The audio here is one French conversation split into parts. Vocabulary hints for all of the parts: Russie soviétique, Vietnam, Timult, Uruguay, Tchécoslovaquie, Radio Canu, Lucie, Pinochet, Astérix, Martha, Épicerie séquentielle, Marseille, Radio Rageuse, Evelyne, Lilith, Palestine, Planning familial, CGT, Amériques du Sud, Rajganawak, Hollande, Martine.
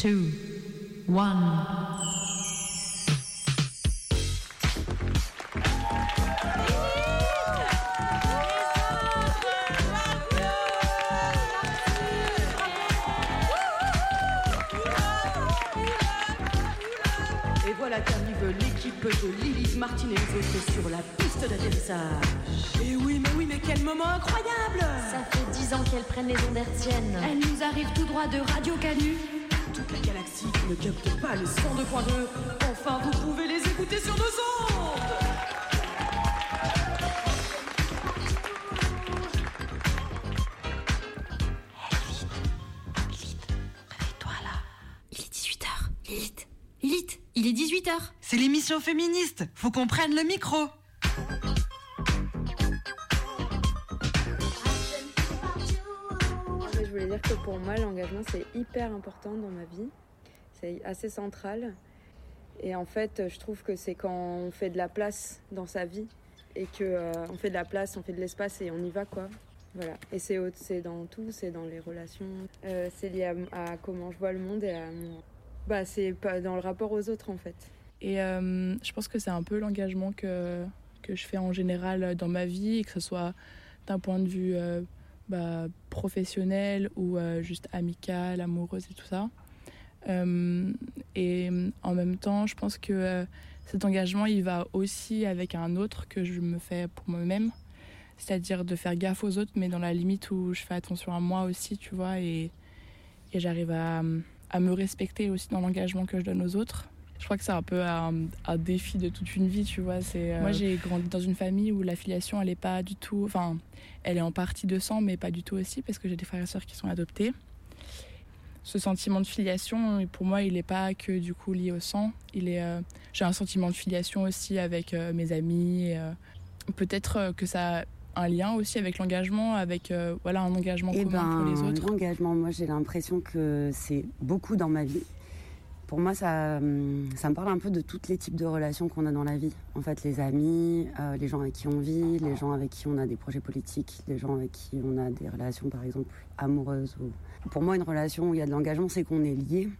2, 1. Et voilà qu'arrive l'équipe de Lilith, Martine et les autres sur la piste d'atterrissage. Et oui, mais quel moment incroyable! Ça fait 10 ans qu'elles prennent les ondes hertziennes. Elles nous arrivent tout droit de Radio Canu. Toute la galaxie ne capte pas le 102.2. Enfin, vous pouvez les écouter sur nos ondes. Lilith, réveille-toi là. Il est 18h. Lilith, il est 18h. C'est l'émission féministe. Faut qu'on prenne le micro. Je voulais dire que pour moi, l'engagement, c'est hyper important dans ma vie. C'est assez central. Et en fait, je trouve que c'est quand on fait de la place dans sa vie et qu'on fait de la place, on fait de l'espace et on y va, quoi. Voilà. Et c'est dans tout, c'est dans les relations. C'est lié à comment je vois le monde et à mon... Bah, c'est pas dans le rapport aux autres, en fait. Et je pense que c'est un peu l'engagement que je fais en général dans ma vie, que ce soit d'un point de vue... professionnelle ou juste amicale, amoureuse et tout ça. Et en même temps, je pense que cet engagement, il va aussi avec un autre que je me fais pour moi-même, c'est-à-dire de faire gaffe aux autres, mais dans la limite où je fais attention à moi aussi, tu vois, et j'arrive à me respecter aussi dans l'engagement que je donne aux autres. Je crois que c'est un peu un défi de toute une vie, tu vois. Moi, j'ai grandi dans une famille où l'affiliation, elle est pas du tout... Enfin, elle est en partie de sang, mais pas du tout aussi, parce que j'ai des frères et sœurs qui sont adoptés. Ce sentiment de filiation, pour moi, il n'est pas que, du coup, lié au sang. J'ai un sentiment de filiation aussi avec mes amis. Peut-être que ça a un lien aussi avec l'engagement, avec un engagement commun pour les autres. L'engagement, moi, j'ai l'impression que c'est beaucoup dans ma vie. Pour moi, ça me parle un peu de tous les types de relations qu'on a dans la vie. En fait, les amis, les gens avec qui on vit, les gens avec qui on a des projets politiques, les gens avec qui on a des relations, par exemple, amoureuses. Pour moi, une relation où il y a de l'engagement, c'est qu'on est lié.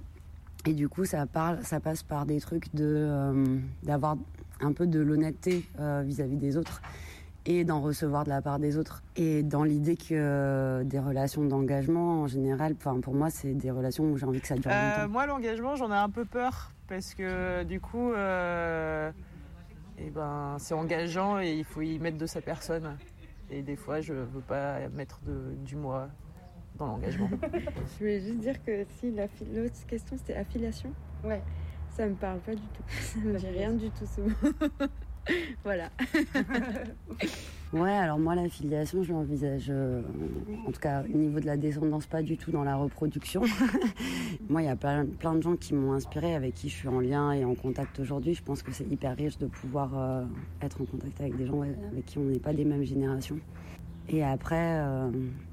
Et du coup, ça passe par des trucs d'avoir un peu de l'honnêteté vis-à-vis des autres et d'en recevoir de la part des autres. Et dans l'idée que des relations d'engagement, en général, pour moi, c'est des relations où j'ai envie que ça dure longtemps. Moi, l'engagement, j'en ai un peu peur, parce que du coup, c'est engageant et il faut y mettre de sa personne. Et des fois, je ne veux pas mettre du moi dans l'engagement. Je voulais juste dire que si l'autre question, c'était affiliation. Ouais. Ça ne me parle pas du tout. Ça ne me dit rien du tout, ce mot. Voilà. Ouais, alors moi, l'affiliation, je l'envisage, en tout cas, au niveau de la descendance, pas du tout dans la reproduction. Moi, il y a plein de gens qui m'ont inspirée, avec qui je suis en lien et en contact aujourd'hui. Je pense que c'est hyper riche de pouvoir être en contact avec des gens avec qui on n'est pas des mêmes générations. Et après,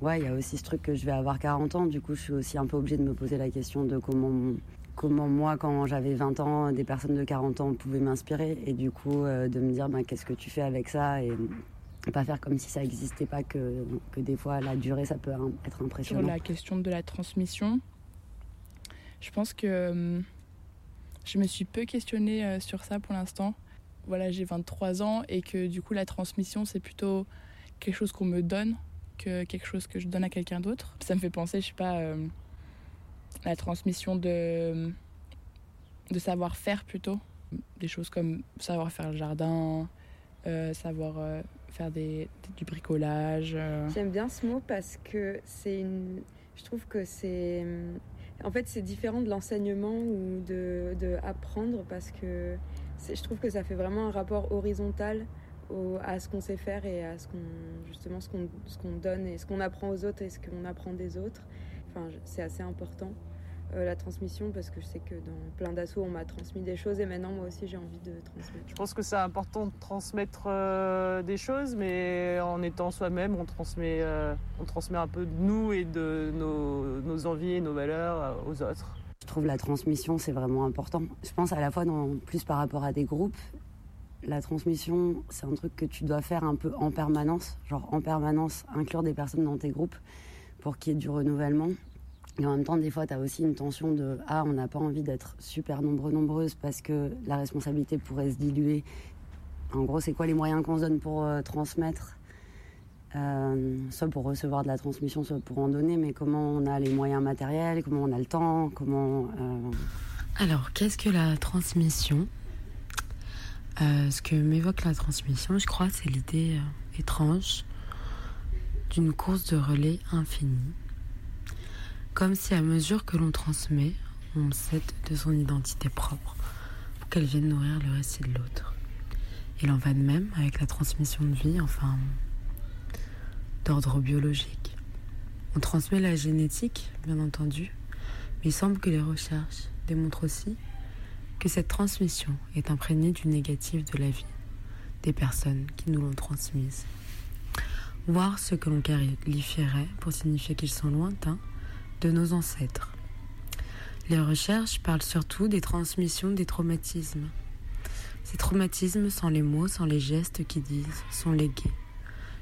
il y a aussi ce truc que je vais avoir 40 ans. Du coup, je suis aussi un peu obligée de me poser la question de comment moi, quand j'avais 20 ans, des personnes de 40 ans pouvaient m'inspirer. Et du coup, de me dire, qu'est-ce que tu fais avec ça, et pas faire comme si ça n'existait pas, que des fois, la durée, ça peut être impressionnant. Sur la question de la transmission, je pense que je me suis peu questionnée sur ça pour l'instant. Voilà, j'ai 23 ans et que du coup, la transmission, c'est plutôt quelque chose qu'on me donne que quelque chose que je donne à quelqu'un d'autre. Ça me fait penser, je sais pas... la transmission de savoir-faire plutôt. Des choses comme savoir faire le jardin, savoir faire du bricolage. J'aime bien ce mot parce que je trouve que c'est... En fait, c'est différent de l'enseignement ou de apprendre, parce que je trouve que ça fait vraiment un rapport horizontal à ce qu'on sait faire et à ce qu'on donne et ce qu'on apprend aux autres et ce qu'on apprend des autres. Enfin, c'est assez important, la transmission, parce que je sais que dans plein d'assauts, on m'a transmis des choses et maintenant, moi aussi, j'ai envie de transmettre. Je pense que c'est important de transmettre des choses, mais en étant soi-même, on transmet un peu de nous et de nos envies et nos valeurs aux autres. Je trouve la transmission, c'est vraiment important. Je pense à la fois, plus par rapport à des groupes, la transmission, c'est un truc que tu dois faire un peu en permanence, inclure des personnes dans tes groupes, pour qu'il y ait du renouvellement Et en même temps, des fois, tu as aussi une tension de « Ah, on n'a pas envie d'être super nombreuses parce que la responsabilité pourrait se diluer. » En gros, c'est quoi les moyens qu'on se donne pour transmettre, soit pour recevoir de la transmission, soit pour en donner, mais comment on a les moyens matériels, comment on a le temps, comment... Alors, qu'est-ce que la transmission ? Ce que m'évoque la transmission, je crois, c'est l'idée étrange d'une course de relais infinie. Comme si à mesure que l'on transmet, on cède de son identité propre pour qu'elle vienne nourrir le récit de l'autre. Il en va de même avec la transmission de vie, enfin, d'ordre biologique. On transmet la génétique, bien entendu, mais il semble que les recherches démontrent aussi que cette transmission est imprégnée du négatif de la vie des personnes qui nous l'ont transmise. Voir ce que l'on qualifierait pour signifier qu'ils sont lointains de nos ancêtres. Les recherches parlent surtout des transmissions des traumatismes. Ces traumatismes, sans les mots, sans les gestes qu'ils disent, sont légués.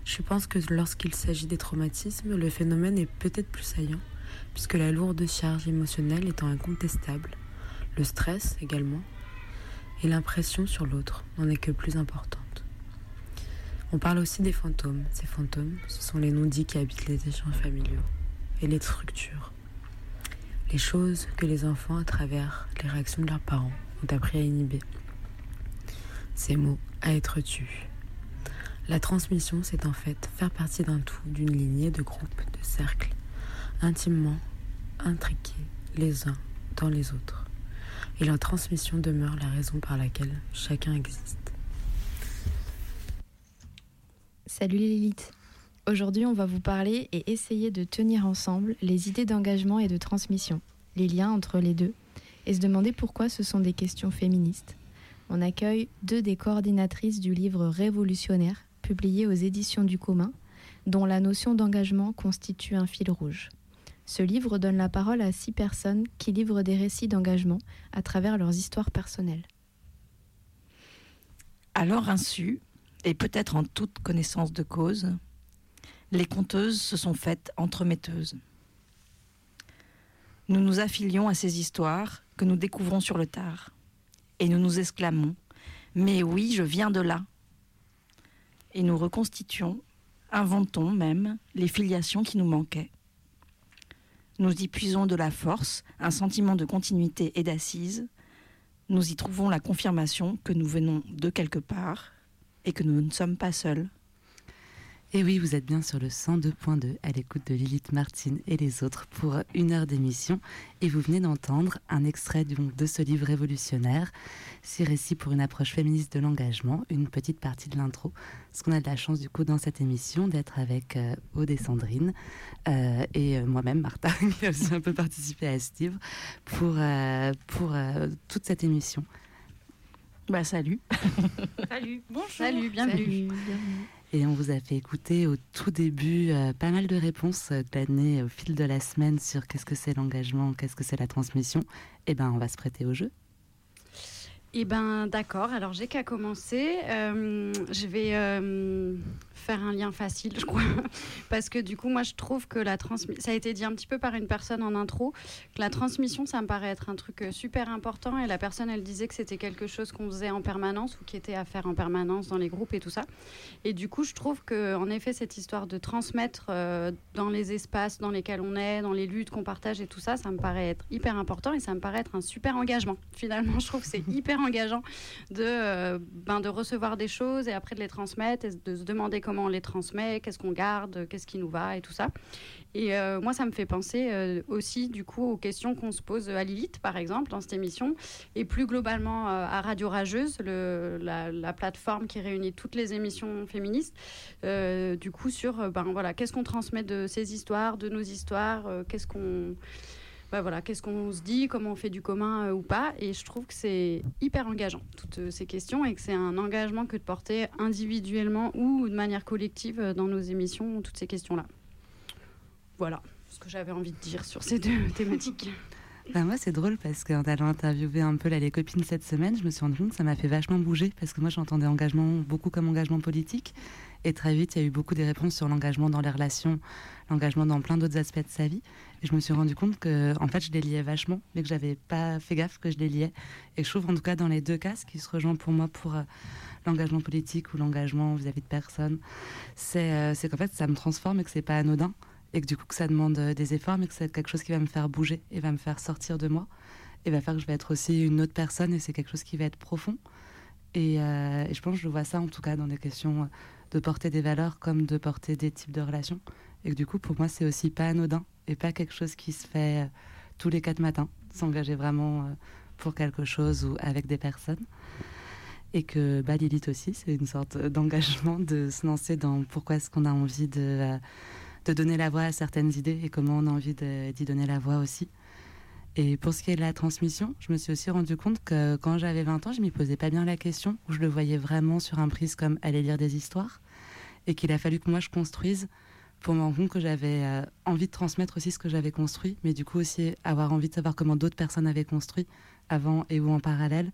Je pense que lorsqu'il s'agit des traumatismes, le phénomène est peut-être plus saillant, puisque la lourde charge émotionnelle étant incontestable, le stress également, et l'impression sur l'autre n'en est que plus importante. On parle aussi des fantômes. Ces fantômes, ce sont les non-dits qui habitent les échanges familiaux et les structures. Les choses que les enfants, à travers les réactions de leurs parents, ont appris à inhiber. Ces mots à être tus. La transmission, c'est en fait faire partie d'un tout, d'une lignée de groupes, de cercles, intimement intriqués les uns dans les autres. Et la transmission demeure la raison par laquelle chacun existe. Salut Lilith. Aujourd'hui, on va vous parler et essayer de tenir ensemble les idées d'engagement et de transmission, les liens entre les deux, et se demander pourquoi ce sont des questions féministes. On accueille deux des coordinatrices du livre Révolutionnaires, publié aux éditions du Commun, dont la notion d'engagement constitue un fil rouge. Ce livre donne la parole à 6 personnes qui livrent des récits d'engagement à travers leurs histoires personnelles. À leur insu, et peut-être en toute connaissance de cause, les conteuses se sont faites entremetteuses. Nous nous affilions à ces histoires que nous découvrons sur le tard. Et nous nous exclamons « Mais oui, je viens de là !» Et nous reconstituons, inventons même, les filiations qui nous manquaient. Nous y puisons de la force, un sentiment de continuité et d'assise. Nous y trouvons la confirmation que nous venons de quelque part et que nous ne sommes pas seuls. Et oui, vous êtes bien sur le 102.2 à l'écoute de Lilith, Martine et les autres pour une heure d'émission. Et vous venez d'entendre un extrait de ce livre révolutionnaire, 6 récits pour une approche féministe de l'engagement, une petite partie de l'intro. Parce qu'on a de la chance du coup dans cette émission d'être avec Aude et Sandrine et moi-même, Martha, qui a aussi un peu participé à ce livre pour toute cette émission. Bah salut. Salut, bonjour. Salut, bienvenue. Salut, bienvenue. Et on vous a fait écouter au tout début pas mal de réponses glanées au fil de la semaine sur qu'est-ce que c'est l'engagement, qu'est-ce que c'est la transmission. Eh bien, on va se prêter au jeu. Eh bien, d'accord. Alors, j'ai qu'à commencer. Je vais faire un lien facile, je crois. Parce que du coup, moi, je trouve que la transmission... Ça a été dit un petit peu par une personne en intro, que la transmission, ça me paraît être un truc super important. Et la personne, elle disait que c'était quelque chose qu'on faisait en permanence ou qui était à faire en permanence dans les groupes et tout ça. Et du coup, je trouve qu'en effet, cette histoire de transmettre dans les espaces dans lesquels on est, dans les luttes qu'on partage et tout ça, ça me paraît être hyper important et ça me paraît être un super engagement. Finalement, je trouve que c'est hyper engageant de recevoir des choses et après de les transmettre et de se demander comment on les transmet, qu'est-ce qu'on garde, qu'est-ce qui nous va et tout ça. Et moi, ça me fait penser aussi du coup aux questions qu'on se pose à Lilith, par exemple, dans cette émission, et plus globalement à Radio Rageuse, la plateforme qui réunit toutes les émissions féministes, du coup sur voilà, qu'est-ce qu'on transmet de ces histoires, de nos histoires, qu'est-ce qu'on se dit, comment on fait du commun ou pas. Et je trouve que c'est hyper engageant, toutes ces questions, et que c'est un engagement que de porter individuellement ou de manière collective dans nos émissions, toutes ces questions-là. Voilà ce que j'avais envie de dire sur ces deux thématiques. Bah moi c'est drôle parce qu'en allant interviewer un peu là, les copines cette semaine, je me suis rendu compte que ça m'a fait vachement bouger parce que moi j'entendais engagement beaucoup comme engagement politique et très vite il y a eu beaucoup des réponses sur l'engagement dans les relations, l'engagement dans plein d'autres aspects de sa vie et je me suis rendu compte que en fait je les liais vachement mais que j'avais pas fait gaffe que je les liais et je trouve en tout cas dans les deux cas ce qui se rejoint pour moi pour l'engagement politique ou l'engagement vis-à-vis de personnes c'est qu'en fait ça me transforme et que c'est pas anodin. Et que du coup, que ça demande des efforts, mais que c'est quelque chose qui va me faire bouger et va me faire sortir de moi et va faire que je vais être aussi une autre personne et c'est quelque chose qui va être profond. Et je pense que je vois ça en tout cas dans des questions de porter des valeurs comme de porter des types de relations. Et que du coup, pour moi, c'est aussi pas anodin et pas quelque chose qui se fait tous les 4 matins, s'engager vraiment pour quelque chose ou avec des personnes. Et que bah, Lilith aussi, c'est une sorte d'engagement de se lancer dans pourquoi est-ce qu'on a envie de donner la voix à certaines idées et comment on a envie d'y donner la voix aussi. Et pour ce qui est de la transmission, je me suis aussi rendu compte que quand j'avais 20 ans, je ne m'y posais pas bien la question, où je le voyais vraiment sur un prisme comme aller lire des histoires, et qu'il a fallu que moi je construise pour me rendre compte que j'avais envie de transmettre aussi ce que j'avais construit, mais du coup aussi avoir envie de savoir comment d'autres personnes avaient construit avant et ou en parallèle,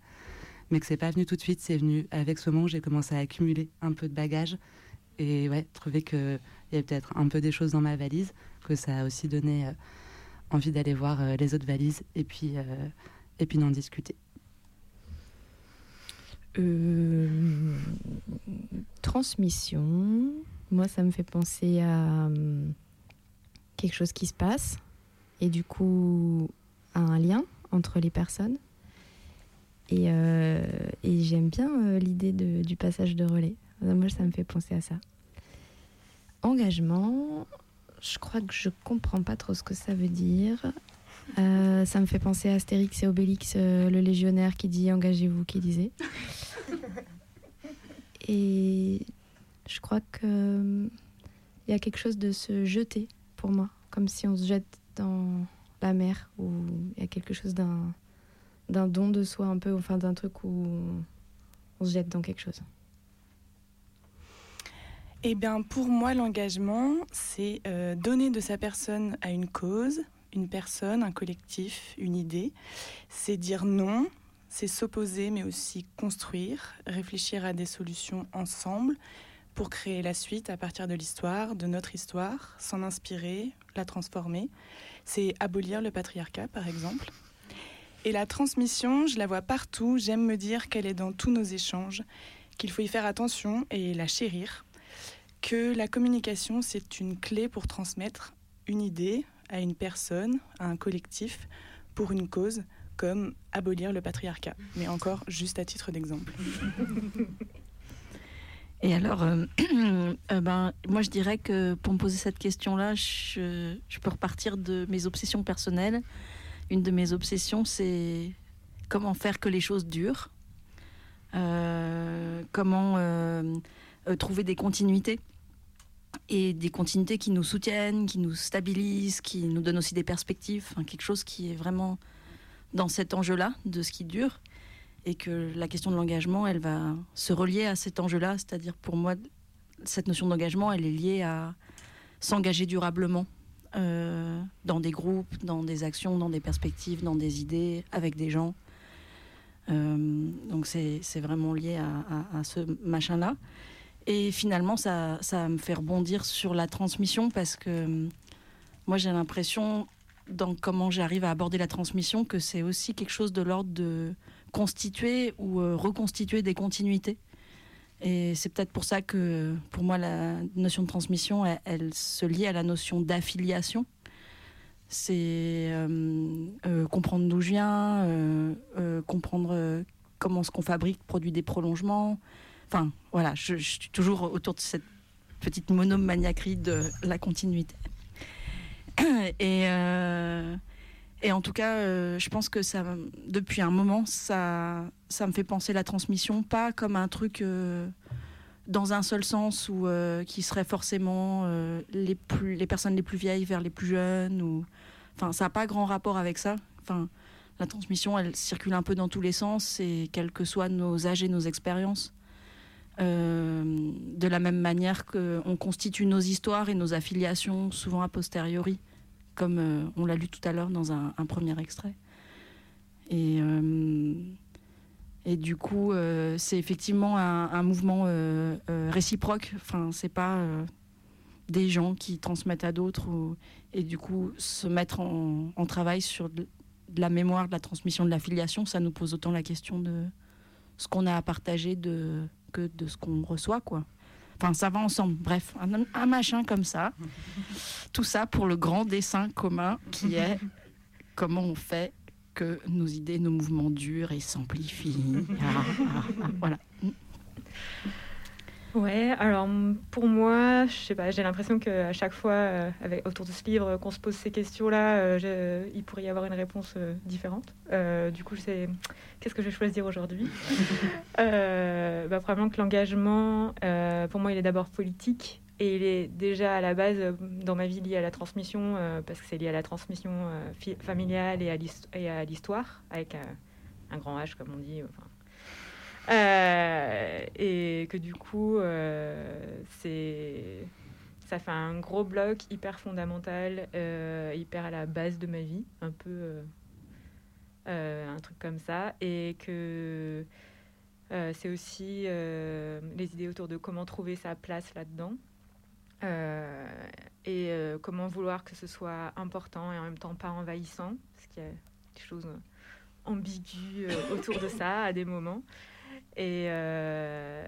mais que ce n'est pas venu tout de suite, c'est venu avec ce moment où j'ai commencé à accumuler un peu de bagages, et ouais, trouver qu'il y avait peut-être un peu des choses dans ma valise, que ça a aussi donné envie d'aller voir les autres valises et puis d'en discuter. Transmission, moi ça me fait penser à quelque chose qui se passe et du coup à un lien entre les personnes. Et j'aime bien l'idée du passage de relais. Moi ça me fait penser à ça. Engagement, je crois que je comprends pas trop ce que ça veut dire. Ça me fait penser à Astérix et Obélix, le légionnaire qui dit « engagez-vous » qui disait. Et je crois qu'il y a quelque chose de se jeter pour moi, comme si on se jette dans la mer, où il y a quelque chose d'un don de soi un peu, enfin d'un truc où on se jette dans quelque chose. Eh bien, pour moi, l'engagement, c'est donner de sa personne à une cause, une personne, un collectif, une idée. C'est dire non, c'est s'opposer, mais aussi construire, réfléchir à des solutions ensemble pour créer la suite à partir de l'histoire, de notre histoire, s'en inspirer, la transformer. C'est abolir le patriarcat, par exemple. Et la transmission, je la vois partout. J'aime me dire qu'elle est dans tous nos échanges, qu'il faut y faire attention et la chérir. Que la communication, c'est une clé pour transmettre une idée à une personne, à un collectif, pour une cause, comme abolir le patriarcat. Mais encore, juste à titre d'exemple. Et alors, moi je dirais que pour me poser cette question-là, je peux repartir de mes obsessions personnelles. Une de mes obsessions, c'est comment faire que les choses durent, comment trouver des continuités et des continuités qui nous soutiennent, qui nous stabilisent, qui nous donnent aussi des perspectives, enfin, quelque chose qui est vraiment dans cet enjeu-là de ce qui dure et que la question de l'engagement, elle va se relier à cet enjeu-là, c'est-à-dire pour moi, cette notion d'engagement, elle est liée à s'engager durablement dans des groupes, dans des actions, dans des perspectives, dans des idées, avec des gens. Donc c'est vraiment lié à ce machin-là. Et finalement, ça me fait rebondir sur la transmission parce que moi, j'ai l'impression, dans comment j'arrive à aborder la transmission, que c'est aussi quelque chose de l'ordre de constituer ou reconstituer des continuités. Et c'est peut-être pour ça que, pour moi, la notion de transmission, elle se lie à la notion d'affiliation. C'est comprendre d'où je viens, comprendre comment ce qu'on fabrique produit des prolongements. Enfin, voilà, je suis toujours autour de cette petite monomaniaquerie de la continuité. Et en tout cas, je pense que ça, depuis un moment, ça me fait penser la transmission, pas comme un truc dans un seul sens ou qui serait forcément les personnes les plus vieilles vers les plus jeunes. Ou, enfin, ça n'a pas grand rapport avec ça. Enfin, la transmission, elle circule un peu dans tous les sens, et quels que soient nos âges et nos expériences. De la même manière qu'on constitue nos histoires et nos affiliations souvent a posteriori comme on l'a lu tout à l'heure dans un premier extrait. Et du coup, c'est effectivement un mouvement réciproque. Enfin, c'est pas des gens qui transmettent à d'autres et du coup se mettre en travail sur de la mémoire, de la transmission, de la filiation. Ça nous pose autant la question de ce qu'on a à partager que de ce qu'on reçoit, quoi. Enfin, ça va ensemble. Bref, un machin comme ça. Tout ça pour le grand dessin commun qui est comment on fait que nos idées, nos mouvements durent et s'amplifient. Voilà. Ouais, alors pour moi, je sais pas, j'ai l'impression qu'à chaque fois, autour de ce livre, qu'on se pose ces questions-là, il pourrait y avoir une réponse différente. Du coup, je sais, qu'est-ce que je vais choisir aujourd'hui ? Probablement que l'engagement, pour moi, il est d'abord politique. Et il est déjà à la base, dans ma vie, lié à la transmission, parce que c'est lié à la transmission familiale et à l'histoire, avec un grand H, comme on dit. Enfin. Et que du coup, ça fait un gros bloc hyper fondamental, hyper à la base de ma vie, un peu un truc comme ça. Et que c'est aussi les idées autour de comment trouver sa place là-dedans. Et comment vouloir que ce soit important et en même temps pas envahissant, parce qu'il y a des choses ambiguës autour de ça à des moments, et en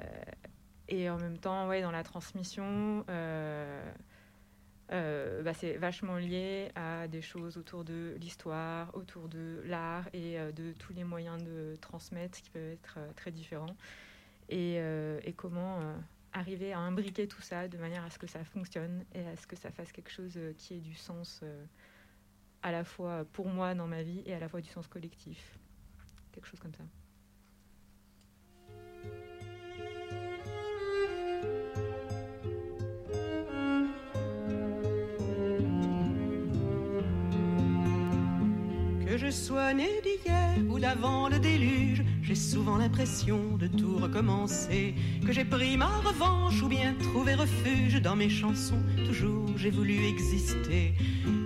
même temps, ouais, dans la transmission, c'est vachement lié à des choses autour de l'histoire, autour de l'art et de tous les moyens de transmettre qui peuvent être très différents, et comment arriver à imbriquer tout ça de manière à ce que ça fonctionne et à ce que ça fasse quelque chose qui ait du sens à la fois pour moi dans ma vie et à la fois du sens collectif. Quelque chose comme ça. Que je sois né d'hier ou d'avant le déluge, j'ai souvent l'impression de tout recommencer, que j'ai pris ma revanche ou bien trouvé refuge dans mes chansons. Toujours j'ai voulu exister.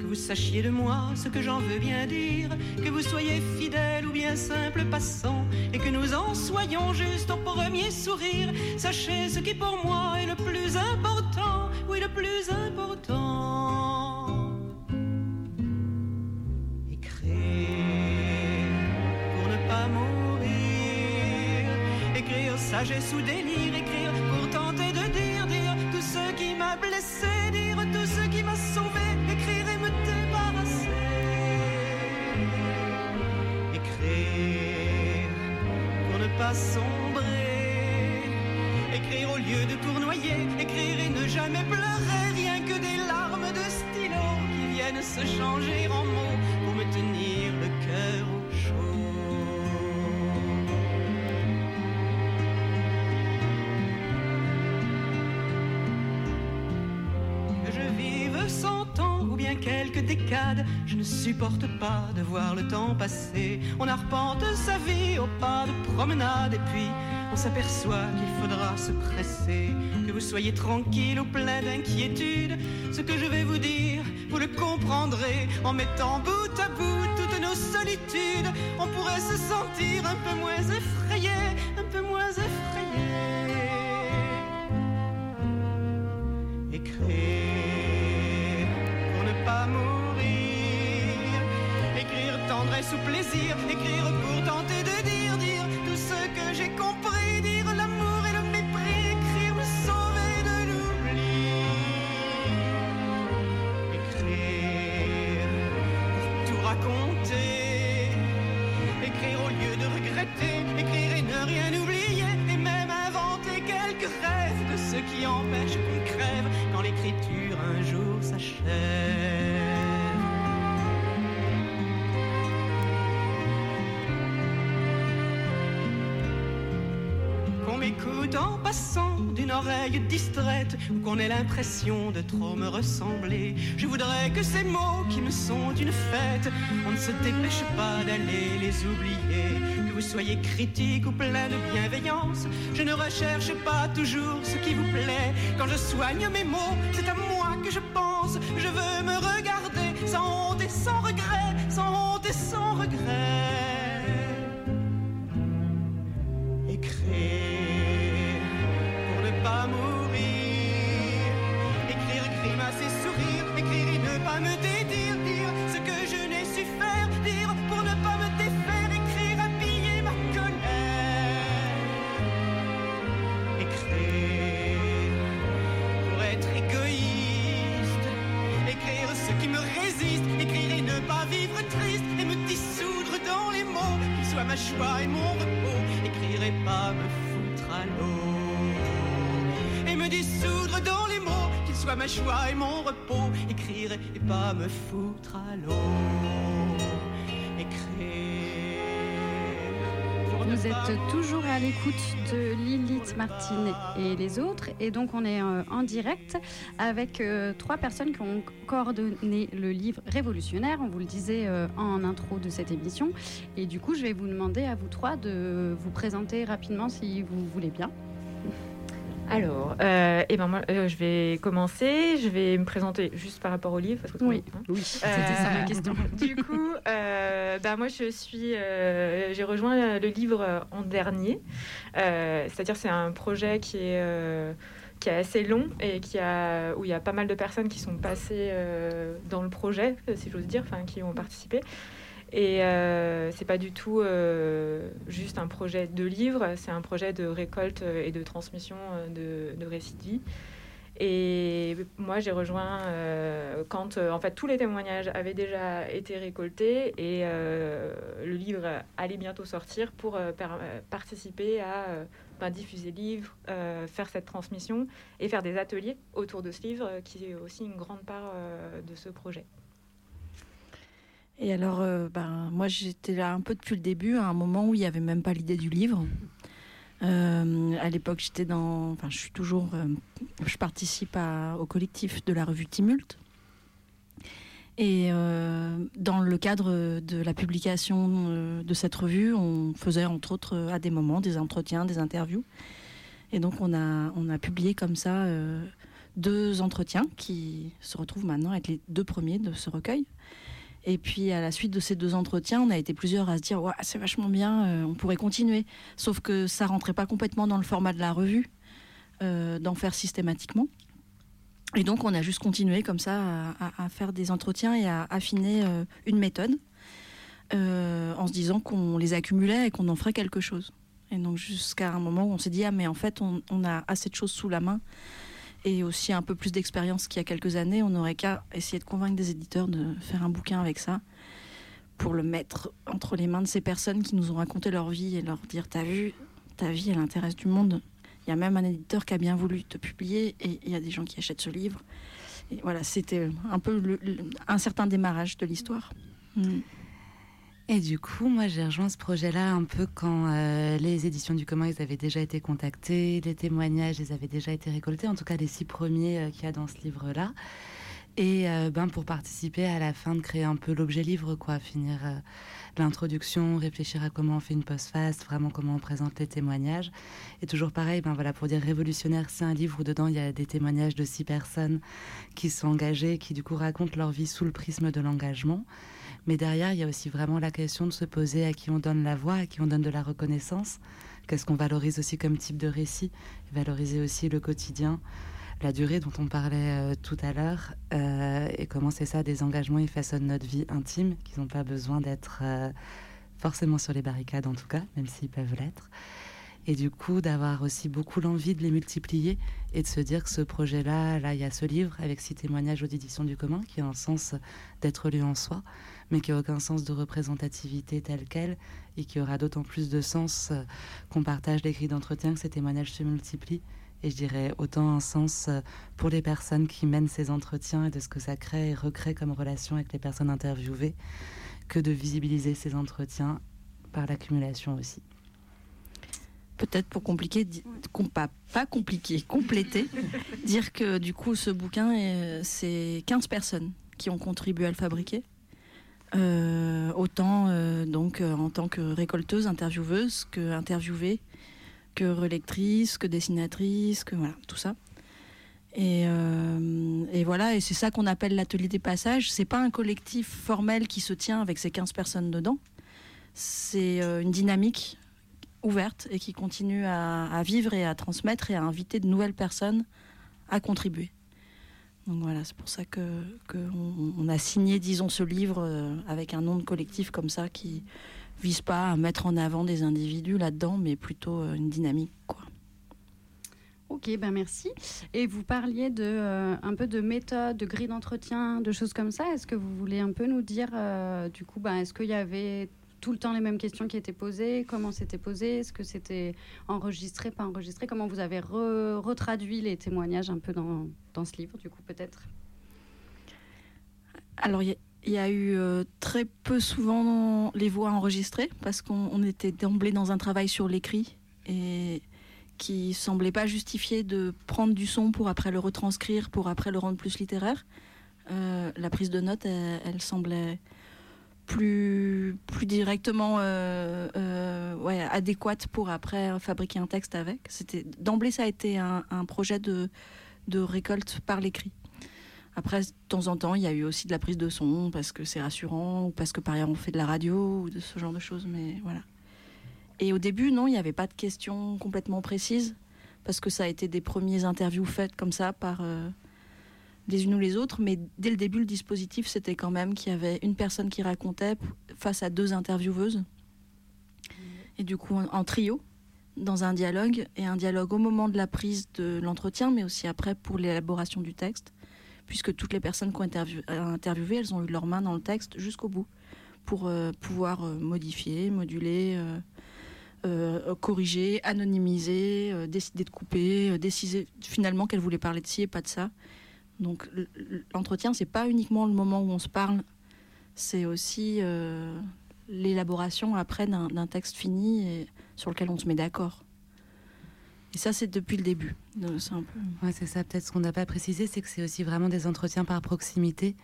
Que vous sachiez de moi ce que j'en veux bien dire, que vous soyez fidèle ou bien simple passant, et que nous en soyons juste au premier sourire. Sachez ce qui pour moi est le plus important, oui le plus important. Sagesse ou délire, écrire pour tenter de dire tout ce qui m'a blessé, dire tout ce qui m'a sauvé, écrire et me débarrasser. Écrire pour ne pas sombrer, écrire au lieu de tournoyer, écrire et ne jamais pleurer, rien que des larmes de stylo qui viennent se changer en mots pour me tenir le cœur au chaud. Quelques décades, je ne supporte pas de voir le temps passer. On arpente sa vie au pas de promenade, et puis on s'aperçoit qu'il faudra se presser. Que vous soyez tranquille ou plein d'inquiétude, ce que je vais vous dire, vous le comprendrez. En mettant bout à bout toutes nos solitudes, on pourrait se sentir un peu moins effrayé, un peu moins effrayé. Écrire pas mourir, écrire tendresse ou plaisir, écrire pour tenter de dire tout ce que j'ai compris, dire l'amour et le mépris, écrire me sauver de l'oubli, écrire pour tout raconter, écrire au lieu de regretter, écrire et ne rien oublier, et même inventer quelques rêves de ce qui empêche qu'on crève quand l'écriture un jour s'achève. En passant d'une oreille distraite, ou qu'on ait l'impression de trop me ressembler, je voudrais que ces mots qui me sont une fête, on ne se dépêche pas d'aller les oublier. Que vous soyez critique ou plein de bienveillance, je ne recherche pas toujours ce qui vous plaît. Quand je soigne mes mots, c'est à moi que je pense. Je veux me regarder sans sans regret, sans honte et sans regret. Et créer pour ne pas mourir, écrire, grimacer, sourire, écrire et ne pas me dédire, dire ce que je n'ai su faire, dire pour ne pas me défaire, écrire, habiller ma colère. Et créer pour être égoïste, écrire ce qui me résiste, écrire et ne pas vivre triste, et me dissoudre dans les mots, qu'ils soient ma joie et mon repos. Écrire et pas me foutre à l'eau, et me dissoudre dans les mots, qu'ils soient ma joie et mon repos. Écrire et pas me foutre à l'eau. Écrire. Vous êtes toujours à l'écoute de Lilith, Martine et les autres. Et donc on est en direct avec trois personnes qui ont coordonné le livre Révolutionnaire. On vous le disait en intro de cette émission. Et du coup, je vais vous demander à vous trois de vous présenter rapidement si vous voulez bien. Alors, je vais commencer. Je vais me présenter juste par rapport au livre. Parce que oui, c'était ça ma question. Du coup, moi, j'ai rejoint le livre en dernier. C'est-à-dire, c'est un projet qui est assez long et où il y a pas mal de personnes qui sont passées dans le projet, si j'ose dire, qui ont participé. Et c'est pas du tout juste un projet de livre, c'est un projet de récolte et de transmission de récits de vie. Et moi, j'ai rejoint quand en fait tous les témoignages avaient déjà été récoltés et le livre allait bientôt sortir pour participer à diffuser le livre, faire cette transmission et faire des ateliers autour de ce livre qui est aussi une grande part de ce projet. Et alors, moi, j'étais là un peu depuis le début, à un moment où il n'y avait même pas l'idée du livre. À l'époque, je participe au collectif de la revue Timult. Et dans le cadre de la publication de cette revue, on faisait entre autres à des moments des entretiens, des interviews. Et donc, on a publié comme ça deux entretiens qui se retrouvent maintenant avec les deux premiers de ce recueil. Et puis, à la suite de ces deux entretiens, on a été plusieurs à se dire « Waouh, c'est vachement bien, on pourrait continuer ». Sauf que ça ne rentrait pas complètement dans le format de la revue, d'en faire systématiquement. Et donc, on a juste continué comme ça à faire des entretiens et à affiner une méthode en se disant qu'on les accumulait et qu'on en ferait quelque chose. Et donc, jusqu'à un moment où on s'est dit « Ah, mais en fait, on a assez de choses sous la main ». Et aussi un peu plus d'expérience qu'il y a quelques années, on n'aurait qu'à essayer de convaincre des éditeurs de faire un bouquin avec ça, pour le mettre entre les mains de ces personnes qui nous ont raconté leur vie et leur dire « T'as vu, ta vie, elle intéresse du monde. Il y a même un éditeur qui a bien voulu te publier et il y a des gens qui achètent ce livre. » Et voilà, c'était un peu un certain démarrage de l'histoire. Et du coup, moi, j'ai rejoint ce projet-là un peu quand les éditions du Commun, ils avaient déjà été contactés, les témoignages, ils avaient déjà été récoltés, en tout cas les 6 premiers qu'il y a dans ce livre-là. Et pour participer à la fin de créer un peu l'objet livre, quoi, finir l'introduction, réfléchir à comment on fait une postface, vraiment comment on présente les témoignages. Et toujours pareil, pour dire Révolutionnaire, c'est un livre où dedans il y a des témoignages de 6 personnes qui sont engagées, qui du coup racontent leur vie sous le prisme de l'engagement. Mais derrière, il y a aussi vraiment la question de se poser à qui on donne la voix, à qui on donne de la reconnaissance. Qu'est-ce qu'on valorise aussi comme type de récit ? Valoriser aussi le quotidien, la durée dont on parlait tout à l'heure. Et comment c'est ça, des engagements, ils façonnent notre vie intime, qu'ils n'ont pas besoin d'être forcément sur les barricades en tout cas, même s'ils peuvent l'être. Et du coup, d'avoir aussi beaucoup l'envie de les multiplier et de se dire que ce projet-là, là, il y a ce livre avec 6 témoignages aux éditions du Commun qui a un sens d'être lu en soi, mais qui n'a aucun sens de représentativité telle qu'elle et qui aura d'autant plus de sens qu'on partage les écrits d'entretien, que ces témoignages se multiplient. Et je dirais autant un sens pour les personnes qui mènent ces entretiens et de ce que ça crée et recrée comme relation avec les personnes interviewées que de visibiliser ces entretiens par l'accumulation aussi. Peut-être pour compléter, dire que du coup ce bouquin, c'est 15 personnes qui ont contribué à le fabriquer. Autant en tant que récolteuse, intervieweuse, que interviewée, que relectrice, que dessinatrice, que voilà, tout ça. Et voilà, et c'est ça qu'on appelle l'atelier des passages. C'est pas un collectif formel qui se tient avec ces 15 personnes dedans. C'est une dynamique ouverte et qui continue à vivre et à transmettre et à inviter de nouvelles personnes à contribuer. Donc voilà, c'est pour ça qu'on a signé, disons, ce livre avec un nom de collectif comme ça qui vise pas à mettre en avant des individus là-dedans, mais plutôt une dynamique, quoi. Ok, ben merci. Et vous parliez de, un peu de méthode, de grille d'entretien, de choses comme ça. Est-ce que vous voulez un peu nous dire, du coup, ben, est-ce qu'il y avait tout le temps les mêmes questions qui étaient posées? Comment c'était posé? Est-ce que c'était enregistré, pas enregistré? Comment vous avez retraduit les témoignages un peu dans ce livre, du coup, peut-être? Alors, il y a eu très peu souvent les voix enregistrées, parce qu'on était d'emblée dans un travail sur l'écrit, et qui semblait pas justifié de prendre du son pour après le retranscrire, pour après le rendre plus littéraire. La prise de notes, elle semblait plus directement adéquate pour après fabriquer un texte avec. C'était, d'emblée, ça a été un projet de récolte par l'écrit. Après, de temps en temps, il y a eu aussi de la prise de son, parce que c'est rassurant, ou parce que par ailleurs on fait de la radio, ou de ce genre de choses, mais voilà. Et au début, non, il n'y avait pas de questions complètement précises, parce que ça a été des premiers interviews faites comme ça par les unes ou les autres, mais dès le début, le dispositif, c'était quand même qu'il y avait une personne qui racontait face à deux intervieweuses, et du coup en trio, dans un dialogue, et un dialogue au moment de la prise de l'entretien, mais aussi après pour l'élaboration du texte, puisque toutes les personnes qu'on a interviewées, elles ont eu leurs mains dans le texte jusqu'au bout, pour pouvoir modifier, moduler, corriger, anonymiser, décider de couper, décider finalement qu'elle voulait parler de ci et pas de ça. Donc l'entretien, c'est pas uniquement le moment où on se parle, c'est aussi l'élaboration après d'un texte fini et sur lequel on se met d'accord. Et ça, c'est depuis le début. C'est un peu... Ouais, c'est ça. Peut-être ce qu'on n'a pas précisé, c'est que c'est aussi vraiment des entretiens par proximité.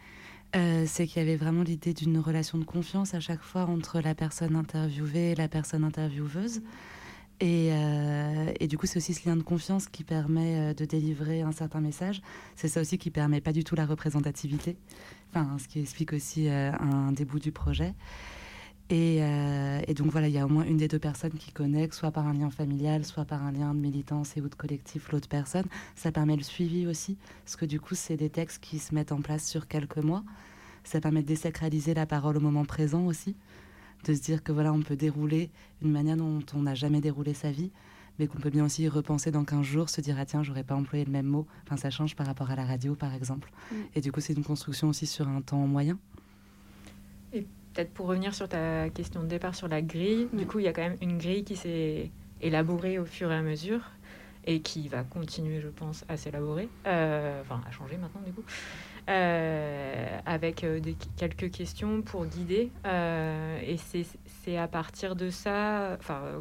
C'est qu'il y avait vraiment l'idée d'une relation de confiance à chaque fois entre la personne interviewée et la personne intervieweuse. Et du coup, c'est aussi ce lien de confiance qui permet de délivrer un certain message. C'est ça aussi qui ne permet pas du tout la représentativité. Enfin, ce qui explique aussi un des bouts du projet. Et donc voilà, il y a au moins une des deux personnes qui connecte, soit par un lien familial, soit par un lien de militance et ou de collectif, l'autre personne. Ça permet le suivi aussi, parce que du coup, c'est des textes qui se mettent en place sur quelques mois. Ça permet de désacraliser la parole au moment présent aussi, de se dire que voilà, on peut dérouler une manière dont on n'a jamais déroulé sa vie, mais qu'on peut bien aussi repenser dans 15 jours, se dire « Ah tiens, j'aurais pas employé le même mot ». Enfin, ça change par rapport à la radio, par exemple. Et du coup, c'est une construction aussi sur un temps moyen. Et peut-être pour revenir sur ta question de départ sur la grille, du coup, il y a quand même une grille qui s'est élaborée au fur et à mesure et qui va continuer, je pense, à s'élaborer, à changer maintenant, du coup, avec quelques questions pour guider. Et c'est à partir de ça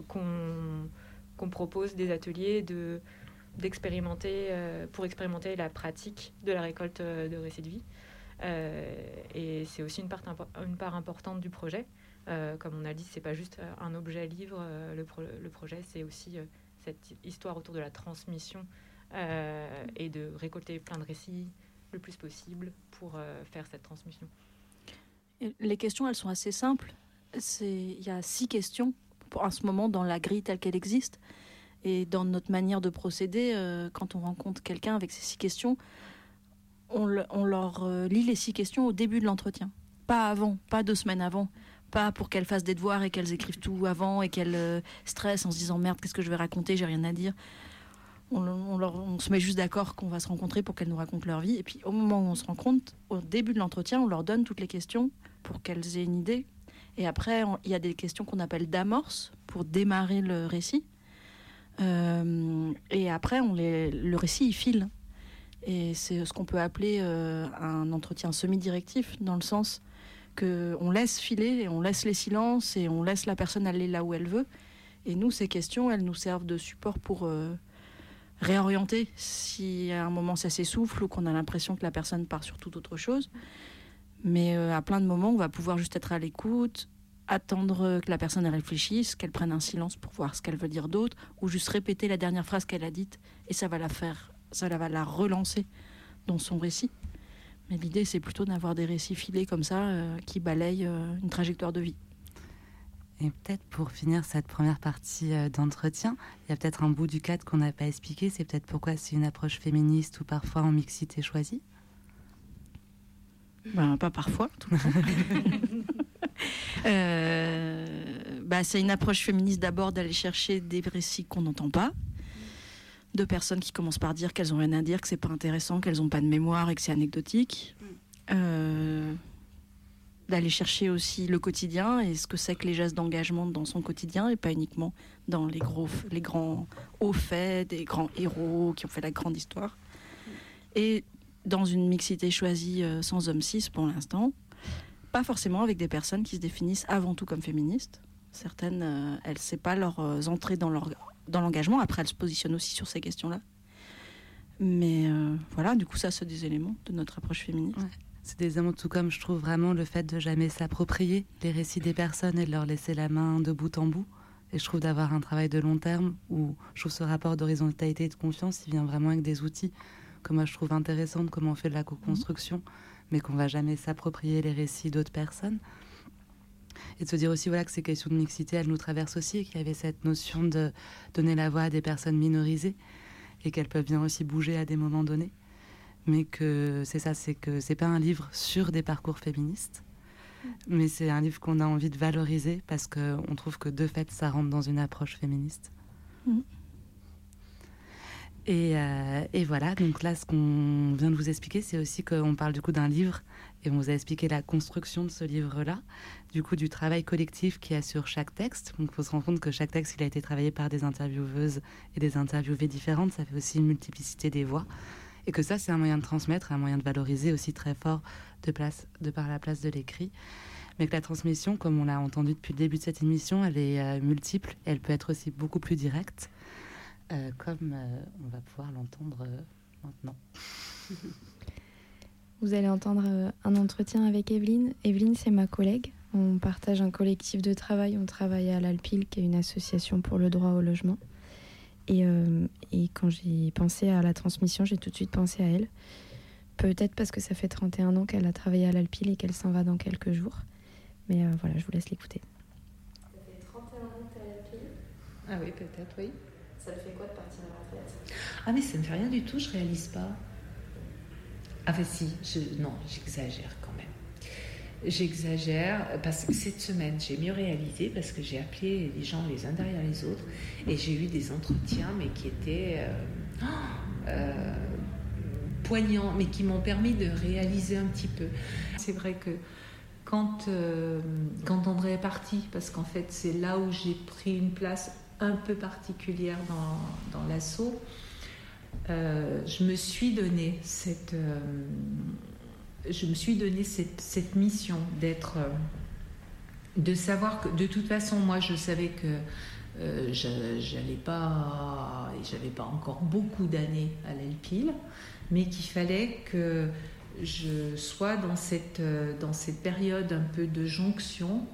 qu'on propose des ateliers d'expérimenter, pour expérimenter la pratique de la récolte de récits de vie. Et c'est aussi une part importante du projet. Comme on a dit, c'est pas juste un objet livre. Le projet, c'est aussi cette histoire autour de la transmission et de récolter plein de récits le plus possible pour faire cette transmission. Les questions, elles sont assez simples. Il y a 6 questions en ce moment dans la grille telle qu'elle existe. Et dans notre manière de procéder, quand on rencontre quelqu'un avec ces 6 questions, on leur lit les 6 questions au début de l'entretien. Pas avant, pas 2 semaines avant, pas pour qu'elles fassent des devoirs et qu'elles écrivent tout avant et qu'elles stressent en se disant « Merde, qu'est-ce que je vais raconter, j'ai rien à dire ». On se met juste d'accord qu'on va se rencontrer pour qu'elles nous racontent leur vie. Et puis au moment où on se rencontre, au début de l'entretien, on leur donne toutes les questions pour qu'elles aient une idée. Et après, il y a des questions qu'on appelle d'amorce pour démarrer le récit. Et après, le récit, il file. Et c'est ce qu'on peut appeler un entretien semi-directif, dans le sens qu'on laisse filer, et on laisse les silences, et on laisse la personne aller là où elle veut. Et nous, ces questions, elles nous servent de support pour réorienter si à un moment ça s'essouffle ou qu'on a l'impression que la personne part sur toute autre chose. Mais à plein de moments, on va pouvoir juste être à l'écoute, attendre que la personne réfléchisse, qu'elle prenne un silence pour voir ce qu'elle veut dire d'autre, ou juste répéter la dernière phrase qu'elle a dite, et ça va la faire ça va la relancer dans son récit. Mais l'idée, c'est plutôt d'avoir des récits filés comme ça, qui balayent une trajectoire de vie. Et peut-être pour finir cette première partie d'entretien, il y a peut-être un bout du cadre qu'on n'a pas expliqué, c'est peut-être pourquoi c'est une approche féministe ou parfois en mixité choisie. Ben, pas parfois, tout le temps. C'est une approche féministe d'abord d'aller chercher des récits qu'on n'entend pas, de personnes qui commencent par dire qu'elles n'ont rien à dire, que c'est pas intéressant, qu'elles n'ont pas de mémoire et que c'est anecdotique. D'aller chercher aussi le quotidien et ce que c'est que les gestes d'engagement dans son quotidien et pas uniquement dans les grands hauts faits, des grands héros qui ont fait la grande histoire. Et dans une mixité choisie sans hommes cis pour l'instant, pas forcément avec des personnes qui se définissent avant tout comme féministes. Certaines, elles ne savent pas leurs entrées dans l'engagement. Après, elles se positionnent aussi sur ces questions-là. Mais voilà, du coup, ça, c'est des éléments de notre approche féministe. Ouais. C'est des éléments, tout comme je trouve vraiment le fait de jamais s'approprier les récits des personnes et de leur laisser la main de bout en bout. Et je trouve d'avoir un travail de long terme où je trouve ce rapport d'horizontalité et de confiance, il vient vraiment avec des outils que moi je trouve intéressante, comment on fait de la co-construction, mais qu'on ne va jamais s'approprier les récits d'autres personnes. Et de se dire aussi voilà, que ces questions de mixité, elles nous traversent aussi, et qu'il y avait cette notion de donner la voix à des personnes minorisées, et qu'elles peuvent bien aussi bouger à des moments donnés. Mais que c'est ça, c'est que c'est pas un livre sur des parcours féministes, mais c'est un livre qu'on a envie de valoriser, parce qu'on trouve que de fait, ça rentre dans une approche féministe. Mmh. Et voilà, donc là, ce qu'on vient de vous expliquer, c'est aussi qu'on parle du coup d'un livre, et on vous a expliqué la construction de ce livre-là, du coup du travail collectif qu'il y a sur chaque texte. Donc il faut se rendre compte que chaque texte, il a été travaillé par des intervieweuses et des interviewées différentes, ça fait aussi une multiplicité des voix, et que ça, c'est un moyen de transmettre, un moyen de valoriser aussi très fort de par la place de l'écrit. Mais que la transmission, comme on l'a entendu depuis le début de cette émission, elle est multiple, elle peut être aussi beaucoup plus directe. Comme on va pouvoir l'entendre maintenant. Vous allez entendre un entretien avec Evelyne. Evelyne, c'est ma collègue. On partage un collectif de travail. On travaille à l'Alpil, qui est une association pour le droit au logement. Et quand j'ai pensé à la transmission, j'ai tout de suite pensé à elle. Peut-être parce que ça fait 31 ans qu'elle a travaillé à l'Alpil et qu'elle s'en va dans quelques jours. Mais voilà, je vous laisse l'écouter. Ça fait 31 ans que tu es à l'Alpil ? Ah oui, peut-être, oui. Ça te fait quoi de partir à la fête ? Ah mais ça ne me fait rien du tout, je réalise pas. Enfin si, non, j'exagère quand même. J'exagère parce que cette semaine, j'ai mieux réalisé parce que j'ai appelé les gens les uns derrière les autres et j'ai eu des entretiens mais qui étaient poignants, mais qui m'ont permis de réaliser un petit peu. C'est vrai que quand André est parti, parce qu'en fait c'est là où j'ai pris une place un peu particulière dans l'assaut, je me suis donné cette mission d'être, de savoir que de toute façon moi je savais que j'avais pas encore beaucoup d'années à l'Alpil, mais qu'il fallait que je sois dans cette période un peu de jonction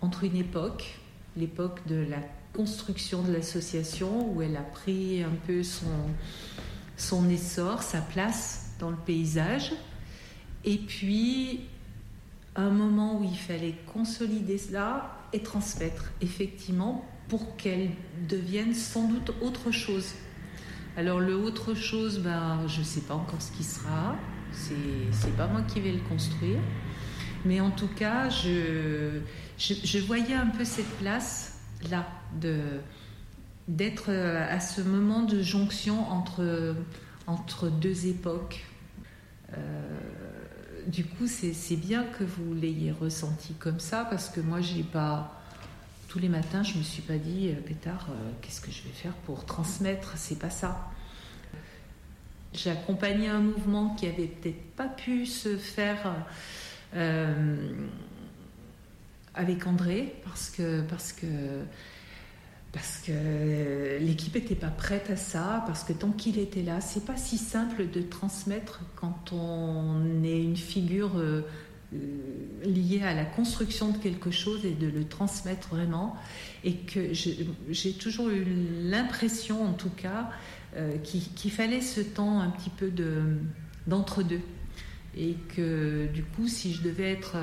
entre une époque, l'époque de la construction de l'association où elle a pris un peu son essor, sa place dans le paysage, et puis un moment où il fallait consolider cela et transmettre effectivement pour qu'elle devienne sans doute autre chose. Alors le autre chose, je sais pas encore ce qui sera, c'est pas moi qui vais le construire, mais en tout cas je voyais un peu cette place là, d'être à ce moment de jonction entre deux époques. Du coup, c'est bien que vous l'ayez ressenti comme ça, parce que moi, j'ai pas... Tous les matins, je me suis pas dit, pétard, qu'est-ce que je vais faire pour transmettre ? C'est pas ça. J'ai accompagné un mouvement qui avait peut-être pas pu se faire... avec André, parce que l'équipe n'était pas prête à ça, parce que tant qu'il était là, c'est pas si simple de transmettre quand on est une figure lié à la construction de quelque chose et de le transmettre vraiment, et que j'ai toujours eu l'impression, en tout cas, qu'il fallait ce temps un petit peu d'entre-deux, et que du coup, si je devais être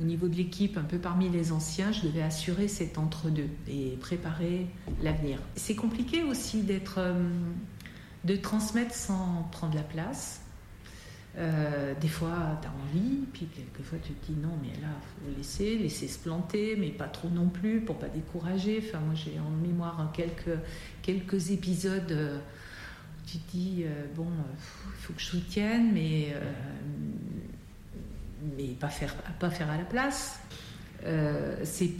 au niveau de l'équipe un peu parmi les anciens, je devais assurer cet entre-deux et préparer l'avenir. C'est compliqué aussi de transmettre sans prendre la place. Des fois t'as envie, puis quelquefois tu te dis non, mais là faut laisser se planter, mais pas trop non plus pour pas décourager. Enfin, moi j'ai en mémoire quelques épisodes où tu te dis bon, il faut que je soutienne, mais pas faire à la place. C'est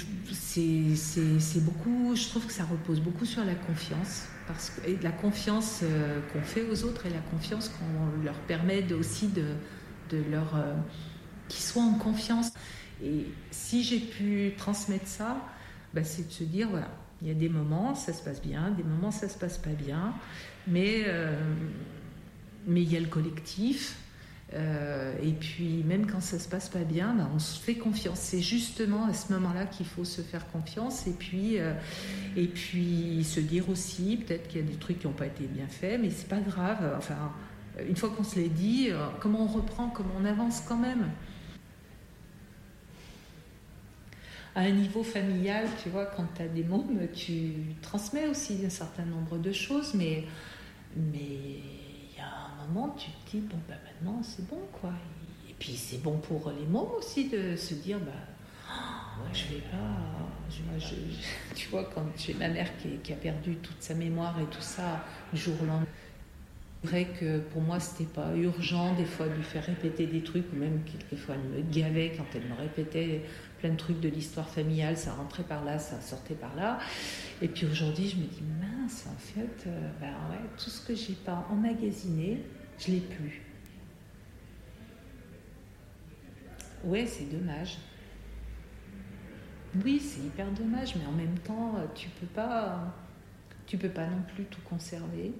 beaucoup, je trouve que ça repose beaucoup sur la confiance, parce que, et la confiance qu'on fait aux autres et la confiance qu'on leur permet aussi de leur qu'ils soient en confiance. Et si j'ai pu transmettre ça, bah, c'est de se dire voilà, il y a des moments ça se passe bien, des moments ça se passe pas bien, mais il y a le collectif. Et puis même quand ça se passe pas bien, bah, on se fait confiance. C'est justement à ce moment-là qu'il faut se faire confiance, et puis se dire aussi peut-être qu'il y a des trucs qui n'ont pas été bien faits, mais c'est pas grave. Enfin, une fois qu'on se l'est dit, comment on reprend, comment on avance quand même. À un niveau familial, tu vois, quand t'as des mômes, tu transmets aussi un certain nombre de choses, mais à un moment, tu te dis, bon, bah, maintenant, c'est bon, quoi. Et puis, c'est bon pour les mômes aussi de se dire, bah, oh, ouais, je vais pas... tu vois, quand j'ai ma mère qui a perdu toute sa mémoire et tout ça, du jour au lendemain, c'est vrai que pour moi, c'était pas urgent, des fois, de lui faire répéter des trucs, ou même quelquefois, elle me gavait quand elle me répétait plein de trucs de l'histoire familiale, ça rentrait par là, ça sortait par là. Et puis, aujourd'hui, je me dis, mince, en fait, ben ouais, tout ce que j'ai pas emmagasiné, je l'ai plus. Ouais, c'est dommage. Oui, c'est hyper dommage, mais en même temps, tu peux pas non plus tout conserver.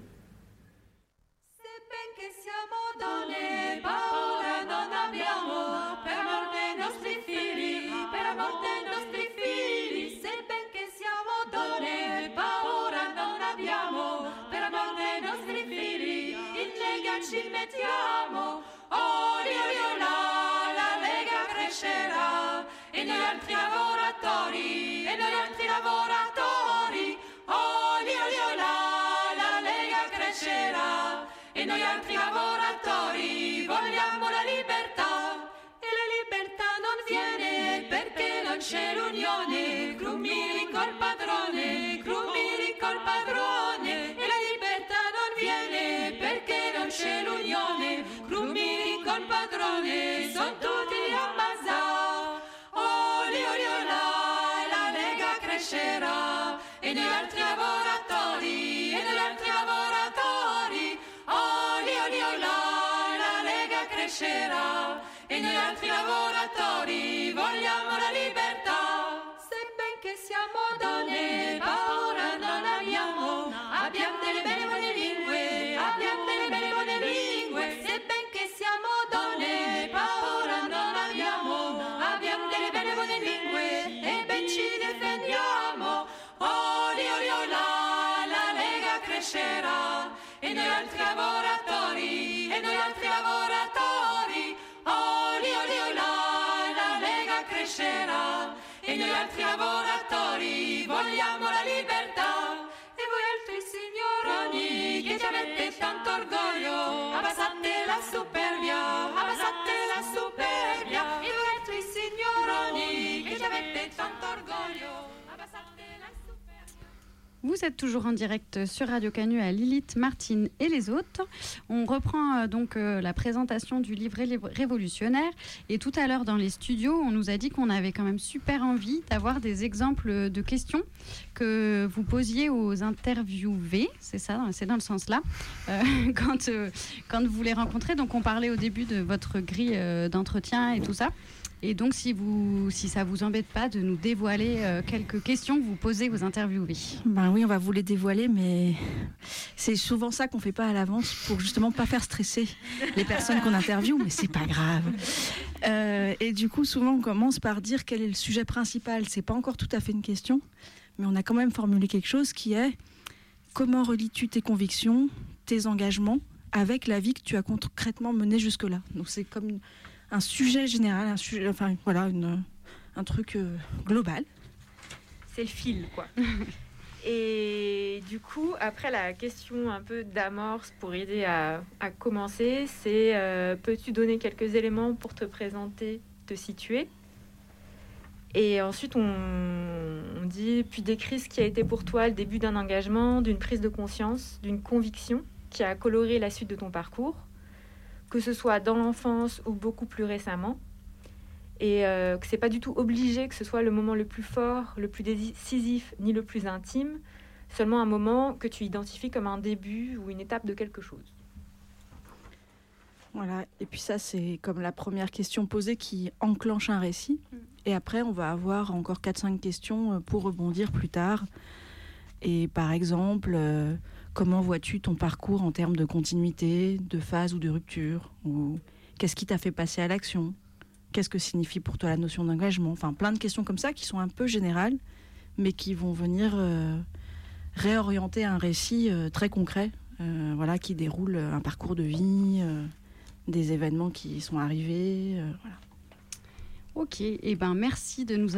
Vous êtes toujours en direct sur Radio Canu à Lilith, Martine et les autres. On reprend donc la présentation du livre Révolutionnaires. Et tout à l'heure dans les studios, on nous a dit qu'on avait quand même super envie d'avoir des exemples de questions que vous posiez aux interviewés. C'est ça, c'est dans le sens là, quand vous les rencontrez. Donc on parlait au début de votre grille d'entretien et tout ça. Et donc, si ça ne vous embête pas de nous dévoiler quelques questions que vous posez aux interviewés. Ben oui, on va vous les dévoiler, mais c'est souvent ça qu'on ne fait pas à l'avance pour justement ne pas faire stresser les personnes qu'on interviewe, mais ce n'est pas grave. Et du coup, souvent, on commence par dire quel est le sujet principal. C'est pas encore tout à fait une question, mais on a quand même formulé quelque chose qui est comment relis-tu tes convictions, tes engagements avec la vie que tu as concrètement menée jusque-là. Donc c'est comme un sujet général, un truc global. C'est le fil, quoi. Et du coup, après, la question un peu d'amorce pour aider à commencer, c'est peux-tu donner quelques éléments pour te présenter, te situer ? Et ensuite, on dit puis décris ce qui a été pour toi le début d'un engagement, d'une prise de conscience, d'une conviction qui a coloré la suite de ton parcours, que ce soit dans l'enfance ou beaucoup plus récemment. Et que c'est pas du tout obligé que ce soit le moment le plus fort, le plus décisif, ni le plus intime, seulement un moment que tu identifies comme un début ou une étape de quelque chose. Voilà, et puis ça c'est comme la première question posée qui enclenche un récit, et après on va avoir encore 4-5 questions pour rebondir plus tard. Et par exemple, comment vois-tu ton parcours en termes de continuité, de phase ou de rupture, ou qu'est-ce qui t'a fait passer à l'action ? Qu'est-ce que signifie pour toi la notion d'engagement ? Enfin, plein de questions comme ça qui sont un peu générales, mais qui vont venir réorienter un récit très concret, qui déroule un parcours de vie, des événements qui sont arrivés. Ok, eh ben, merci de nous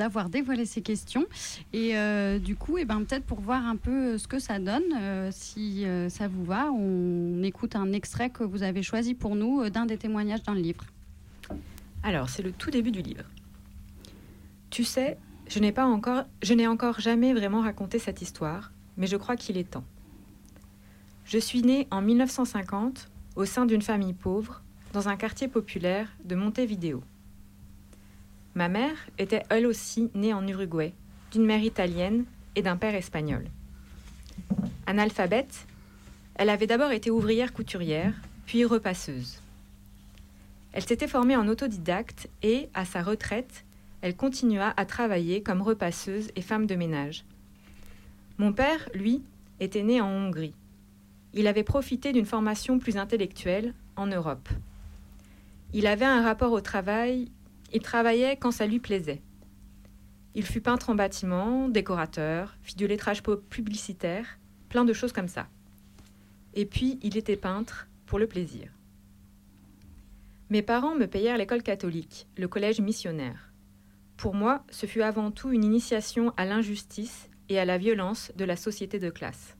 avoir dévoilé ces questions. Et du coup, peut-être pour voir un peu ce que ça donne, si ça vous va, on écoute un extrait que vous avez choisi pour nous d'un des témoignages dans le livre. Alors, c'est le tout début du livre. Tu sais, je n'ai encore jamais vraiment raconté cette histoire, mais je crois qu'il est temps. Je suis née en 1950 au sein d'une famille pauvre, dans un quartier populaire de Montevideo. Ma mère était elle aussi née en Uruguay, d'une mère italienne et d'un père espagnol. Analphabète, elle avait d'abord été ouvrière couturière, puis repasseuse. Elle s'était formée en autodidacte et, à sa retraite, elle continua à travailler comme repasseuse et femme de ménage. Mon père, lui, était né en Hongrie. Il avait profité d'une formation plus intellectuelle en Europe. Il avait un rapport au travail, il travaillait quand ça lui plaisait. Il fut peintre en bâtiment, décorateur, fit du lettrage publicitaire, plein de choses comme ça. Et puis, il était peintre pour le plaisir. Mes parents me payèrent l'école catholique, le collège missionnaire. Pour moi, ce fut avant tout une initiation à l'injustice et à la violence de la société de classe.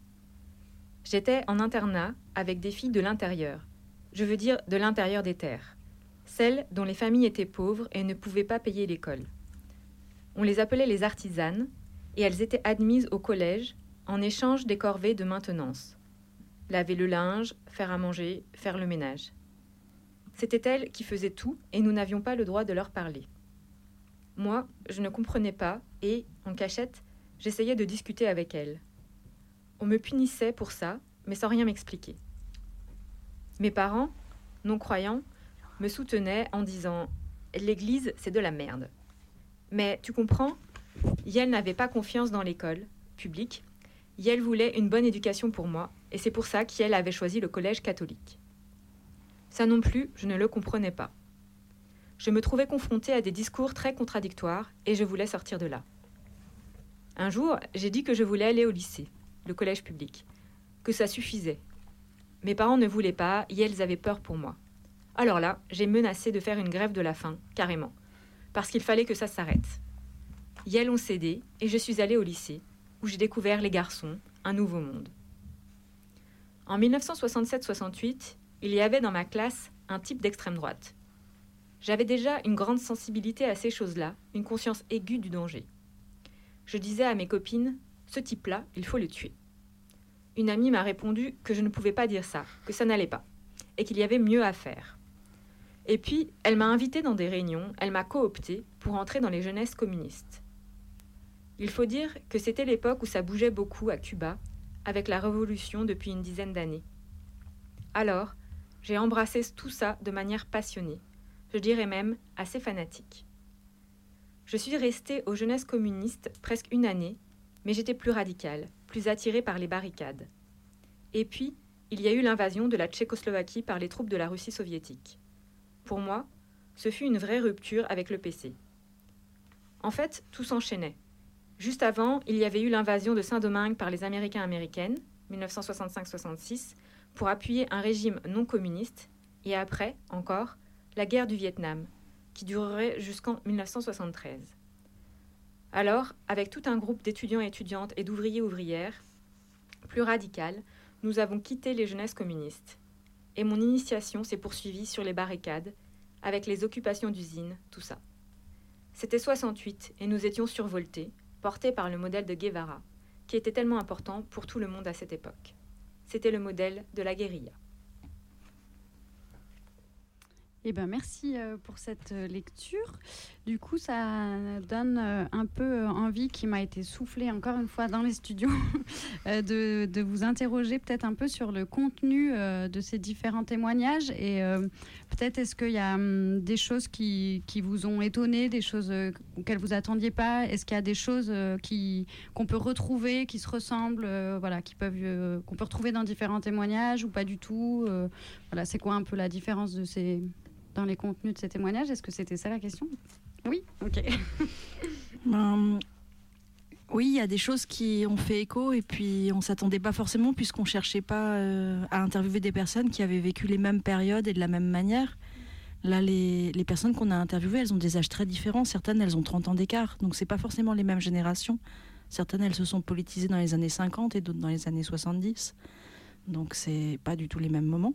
J'étais en internat avec des filles de l'intérieur, je veux dire de l'intérieur des terres, celles dont les familles étaient pauvres et ne pouvaient pas payer l'école. On les appelait les artisanes et elles étaient admises au collège en échange des corvées de maintenance. Laver le linge, faire à manger, faire le ménage. C'était elles qui faisaient tout et nous n'avions pas le droit de leur parler. Moi, je ne comprenais pas et, en cachette, j'essayais de discuter avec elles. On me punissait pour ça, mais sans rien m'expliquer. Mes parents, non-croyants, me soutenaient en disant « L'église, c'est de la merde ». Mais tu comprends, Yel n'avait pas confiance dans l'école publique. Yel voulait une bonne éducation pour moi et c'est pour ça qu'Yel avait choisi le collège catholique. Ça non plus, je ne le comprenais pas. Je me trouvais confrontée à des discours très contradictoires et je voulais sortir de là. Un jour, j'ai dit que je voulais aller au lycée, le collège public, que ça suffisait. Mes parents ne voulaient pas et elles avaient peur pour moi. Alors là, j'ai menacé de faire une grève de la faim, carrément, parce qu'il fallait que ça s'arrête. Et elles ont cédé et je suis allée au lycée, où j'ai découvert les garçons, un nouveau monde. En 1967-68, il y avait dans ma classe un type d'extrême droite. J'avais déjà une grande sensibilité à ces choses-là, une conscience aiguë du danger. Je disais à mes copines, ce type-là, il faut le tuer. Une amie m'a répondu que je ne pouvais pas dire ça, que ça n'allait pas, et qu'il y avait mieux à faire. Et puis, elle m'a invitée dans des réunions, elle m'a cooptée pour entrer dans les jeunesses communistes. Il faut dire que c'était l'époque où ça bougeait beaucoup à Cuba, avec la révolution depuis une dizaine d'années. Alors, j'ai embrassé tout ça de manière passionnée, je dirais même assez fanatique. Je suis restée aux jeunesses communistes presque une année, mais j'étais plus radicale, plus attirée par les barricades. Et puis, il y a eu l'invasion de la Tchécoslovaquie par les troupes de la Russie soviétique. Pour moi, ce fut une vraie rupture avec le PC. En fait, tout s'enchaînait. Juste avant, il y avait eu l'invasion de Saint-Domingue par les Américains-Américaines, 1965-66, pour appuyer un régime non communiste, et après, encore, la guerre du Vietnam, qui durerait jusqu'en 1973. Alors, avec tout un groupe d'étudiants et étudiantes et d'ouvriers-ouvrières, plus radicales, nous avons quitté les jeunesses communistes. Et mon initiation s'est poursuivie sur les barricades, avec les occupations d'usines, tout ça. C'était 68 et nous étions survoltés, portés par le modèle de Guevara, qui était tellement important pour tout le monde à cette époque. C'était le modèle de la guérilla. Eh ben merci pour cette lecture. Du coup, ça donne un peu envie, qui m'a été soufflée encore une fois dans les studios, de vous interroger peut-être un peu sur le contenu de ces différents témoignages. Et peut-être est-ce qu'il y a des choses qui vous ont étonné, des choses auxquelles vous attendiez pas. Est-ce qu'il y a des choses qu'on peut retrouver, qui se ressemblent, voilà, qu'on peut retrouver dans différents témoignages ou pas du tout. Voilà, c'est quoi un peu la différence de ces... dans les contenus de ces témoignages, est-ce que c'était ça la question ? Oui, ok. Oui, il y a des choses qui ont fait écho et puis on ne s'attendait pas forcément puisqu'on ne cherchait pas à interviewer des personnes qui avaient vécu les mêmes périodes et de la même manière. Là, les personnes qu'on a interviewées, elles ont des âges très différents. Certaines, elles ont 30 ans d'écart, donc ce n'est pas forcément les mêmes générations. Certaines, elles se sont politisées dans les années 50 et d'autres dans les années 70. Donc ce n'est pas du tout les mêmes moments.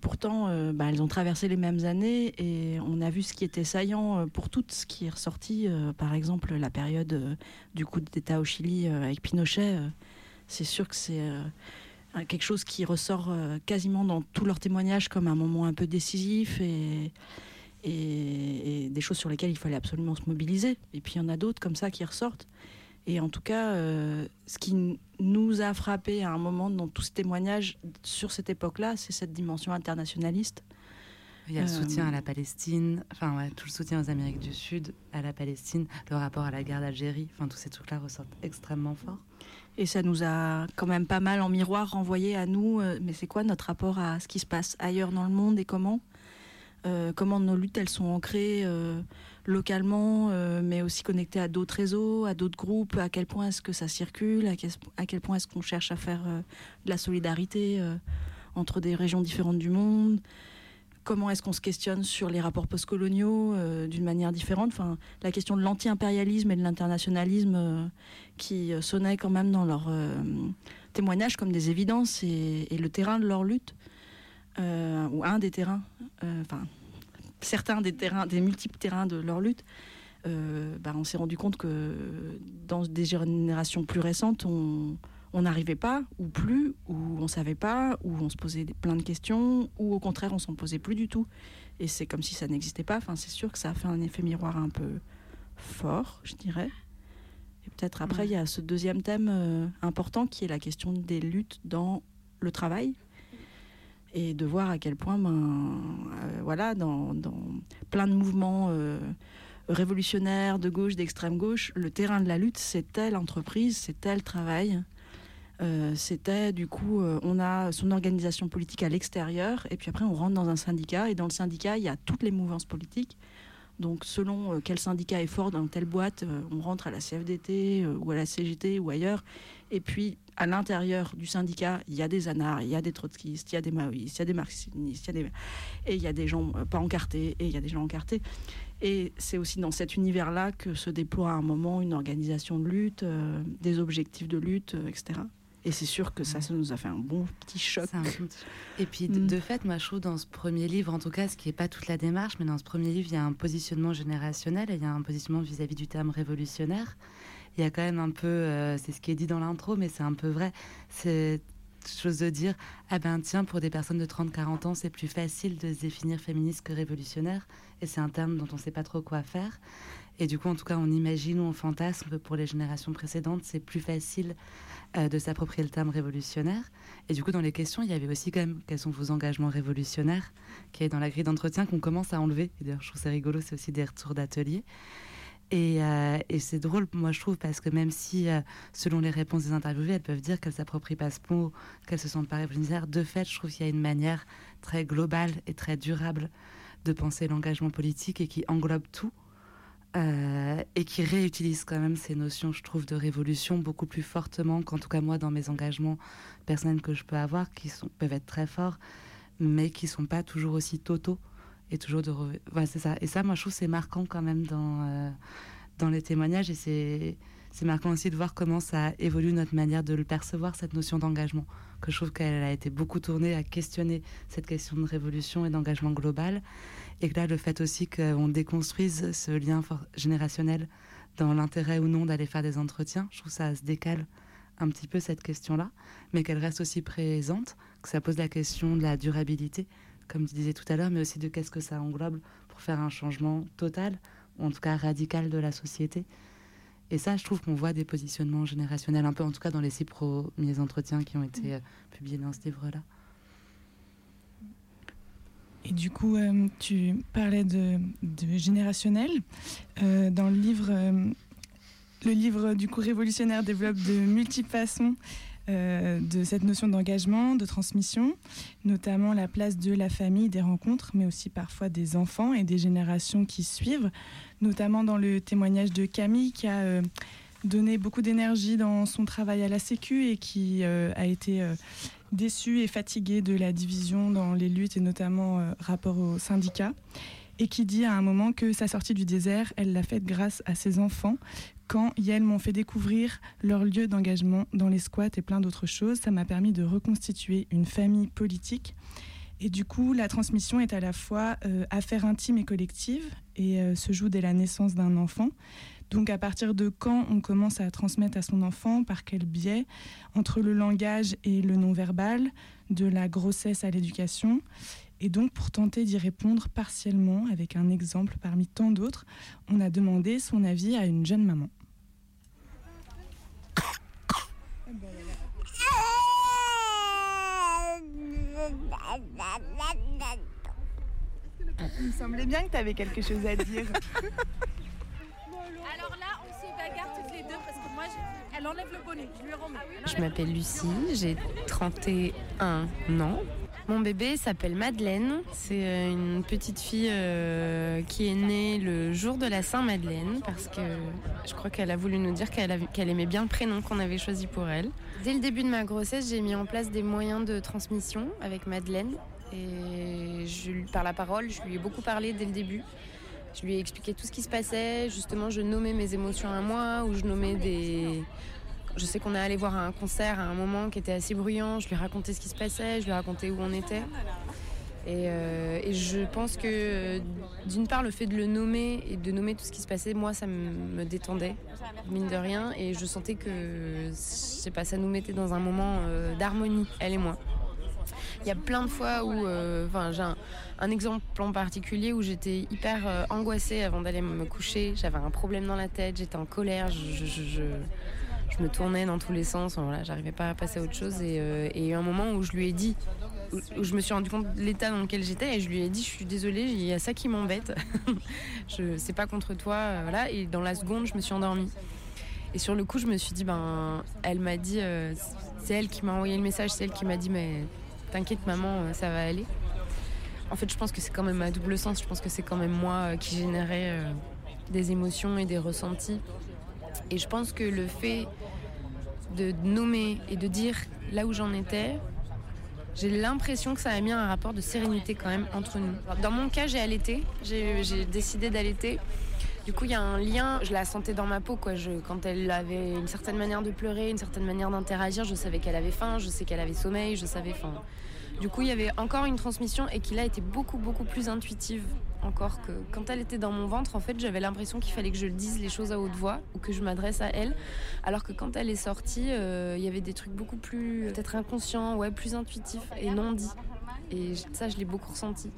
Pourtant, elles ont traversé les mêmes années et on a vu ce qui était saillant pour toutes, ce qui est ressorti. Par exemple, la période du coup d'État au Chili avec Pinochet, c'est sûr que c'est quelque chose qui ressort quasiment dans tous leurs témoignages comme un moment un peu décisif et des choses sur lesquelles il fallait absolument se mobiliser. Et puis il y en a d'autres comme ça qui ressortent. Et en tout cas, ce qui nous a frappé à un moment dans tous ces témoignages sur cette époque-là, c'est cette dimension internationaliste. Il y a le soutien à la Palestine, enfin ouais, tout le soutien aux Amériques du Sud, à la Palestine, le rapport à la guerre d'Algérie, enfin tous ces trucs-là ressortent extrêmement fort. Et ça nous a quand même pas mal en miroir renvoyé à nous, mais c'est quoi notre rapport à ce qui se passe ailleurs dans le monde et comment nos luttes elles sont ancrées localement, mais aussi connectées à d'autres réseaux, à d'autres groupes, à quel point est-ce que ça circule, à quel point est-ce qu'on cherche à faire de la solidarité entre des régions différentes du monde, comment est-ce qu'on se questionne sur les rapports postcoloniaux d'une manière différente. Enfin, la question de l'anti-impérialisme et de l'internationalisme qui sonnait quand même dans leurs témoignages comme des évidences et le terrain de leur lutte. Ou un des terrains, certains des terrains, des multiples terrains de leur lutte, on s'est rendu compte que dans des générations plus récentes, on n'arrivait pas, ou plus, ou on ne savait pas, ou on se posait plein de questions, ou au contraire, on ne s'en posait plus du tout. Et c'est comme si ça n'existait pas. Enfin, c'est sûr que ça a fait un effet miroir un peu fort, je dirais. Et peut-être après, il y a ce deuxième thème important qui est la question des luttes dans le travail. Et de voir à quel point, dans plein de mouvements révolutionnaires, de gauche, d'extrême gauche, le terrain de la lutte, c'est telle entreprise, c'est tel travail. On a son organisation politique à l'extérieur, et puis après, on rentre dans un syndicat, et dans le syndicat, il y a toutes les mouvances politiques. Donc, selon quel syndicat est fort dans telle boîte, on rentre à la CFDT ou à la CGT ou ailleurs. Et puis, à l'intérieur du syndicat, il y a des anards, il y a des trotskistes, il y a des maoïstes, il y a des marxistes, et il y a des gens pas encartés, et il y a des gens encartés. Et c'est aussi dans cet univers-là que se déploie à un moment une organisation de lutte, des objectifs de lutte, etc. Et c'est sûr que ça nous a fait un bon petit choc. Et puis, de fait, moi, je trouve dans ce premier livre, en tout cas, ce qui n'est pas toute la démarche, mais dans ce premier livre, il y a un positionnement générationnel, et il y a un positionnement vis-à-vis du terme révolutionnaire. Il y a quand même un peu, c'est ce qui est dit dans l'intro, mais c'est un peu vrai, c'est chose de dire, pour des personnes de 30-40 ans, c'est plus facile de se définir féministe que révolutionnaire, et c'est un terme dont on ne sait pas trop quoi faire. Et du coup, en tout cas, on imagine ou on fantasme que pour les générations précédentes, c'est plus facile de s'approprier le terme révolutionnaire. Et du coup, dans les questions, il y avait aussi quand même quels sont vos engagements révolutionnaires, qui est dans la grille d'entretien qu'on commence à enlever. Et d'ailleurs, je trouve c'est rigolo, c'est aussi des retours d'atelier. Et c'est drôle, moi, je trouve, parce que même si, selon les réponses des interviewées, elles peuvent dire qu'elles ne s'approprient pas ce mot, qu'elles ne se sentent pas révolutionnaires, de fait, je trouve qu'il y a une manière très globale et très durable de penser l'engagement politique et qui englobe tout et qui réutilise quand même ces notions, je trouve, de révolution beaucoup plus fortement qu'en tout cas moi dans mes engagements personnels que je peux avoir, qui sont, peuvent être très forts, mais qui ne sont pas toujours aussi totaux et toujours de... Voilà, c'est ça. Et ça, moi, je trouve que c'est marquant quand même dans les témoignages et c'est marquant aussi de voir comment ça évolue notre manière de le percevoir, cette notion d'engagement, que je trouve qu'elle a été beaucoup tournée à questionner cette question de révolution et d'engagement global, et que là le fait aussi qu'on déconstruise ce lien générationnel dans l'intérêt ou non d'aller faire des entretiens, je trouve que ça se décale un petit peu cette question-là, mais qu'elle reste aussi présente, que ça pose la question de la durabilité, comme tu disais tout à l'heure, mais aussi de qu'est-ce que ça englobe pour faire un changement total, ou en tout cas radical de la société. Et ça, je trouve qu'on voit des positionnements générationnels, un peu en tout cas dans les 6 premiers entretiens qui ont été publiés dans ce livre-là. Et du coup, tu parlais de générationnel. Dans le livre du coup révolutionnaire développe de multiples façons de cette notion d'engagement, de transmission, notamment la place de la famille, des rencontres, mais aussi parfois des enfants et des générations qui suivent, notamment dans le témoignage de Camille qui a donné beaucoup d'énergie dans son travail à la Sécu et qui a été déçue et fatiguée de la division dans les luttes et notamment rapport aux syndicats, et qui dit à un moment que sa sortie du désert, elle l'a faite grâce à ses enfants. Quand Yel m'ont fait découvrir leur lieu d'engagement dans les squats et plein d'autres choses, ça m'a permis de reconstituer une famille politique. Et du coup, la transmission est à la fois affaire intime et collective et se joue dès la naissance d'un enfant. Donc à partir de quand on commence à transmettre à son enfant, par quel biais, entre le langage et le non-verbal, de la grossesse à l'éducation. Et donc, pour tenter d'y répondre partiellement avec un exemple parmi tant d'autres, on a demandé son avis à une jeune maman. Il me semblait bien que tu avais quelque chose à dire. Alors là, on se bagarre toutes les deux parce que moi, elle enlève le bonnet, je lui remets. Je m'appelle Lucie, j'ai 31 ans. Mon bébé s'appelle Madeleine, c'est une petite fille qui est née le jour de la Saint-Madeleine parce que je crois qu'elle a voulu nous dire qu'elle aimait bien le prénom qu'on avait choisi pour elle. Dès le début de ma grossesse, j'ai mis en place des moyens de transmission avec Madeleine et par la parole, je lui ai beaucoup parlé dès le début. Je lui ai expliqué tout ce qui se passait, justement je nommais mes émotions à moi ou je nommais des... Je sais qu'on est allé voir un concert à un moment qui était assez bruyant, je lui racontais ce qui se passait, je lui racontais où on était. Et je pense que d'une part le fait de le nommer et de nommer tout ce qui se passait, moi ça me détendait, mine de rien, et je sentais que, je sais pas, ça nous mettait dans un moment d'harmonie, elle et moi. Il y a plein de fois où, j'ai un exemple en particulier où j'étais hyper angoissée avant d'aller me coucher, j'avais un problème dans la tête, j'étais en colère, je me tournais dans tous les sens, voilà, j'arrivais pas à passer à autre chose et il y a eu un moment où je lui ai dit, où je me suis rendu compte de l'état dans lequel j'étais et je lui ai dit je suis désolée, il y a ça qui m'embête, c'est pas contre toi, voilà, et dans la seconde je me suis endormie. Et sur le coup je me suis dit, elle m'a dit, c'est elle qui m'a envoyé le message, c'est elle qui m'a dit mais t'inquiète maman, ça va aller. En fait je pense que c'est quand même à double sens, je pense que c'est quand même moi qui générais des émotions et des ressentis. Et je pense que le fait de nommer et de dire là où j'en étais, j'ai l'impression que ça a mis un rapport de sérénité quand même entre nous. Dans mon cas, j'ai allaité, j'ai décidé d'allaiter. Du coup, il y a un lien, je la sentais dans ma peau, quoi. Quand elle avait une certaine manière de pleurer, une certaine manière d'interagir, je savais qu'elle avait faim, je sais qu'elle avait sommeil, je savais... Enfin, du coup, il y avait encore une transmission et qui là était beaucoup plus intuitive. Encore que quand elle était dans mon ventre, en fait, j'avais l'impression qu'il fallait que je dise les choses à haute voix ou que je m'adresse à elle. Alors que quand elle est sortie, il y avait des trucs beaucoup plus peut-être inconscients, plus intuitifs et non dits. Et ça, je l'ai beaucoup ressenti.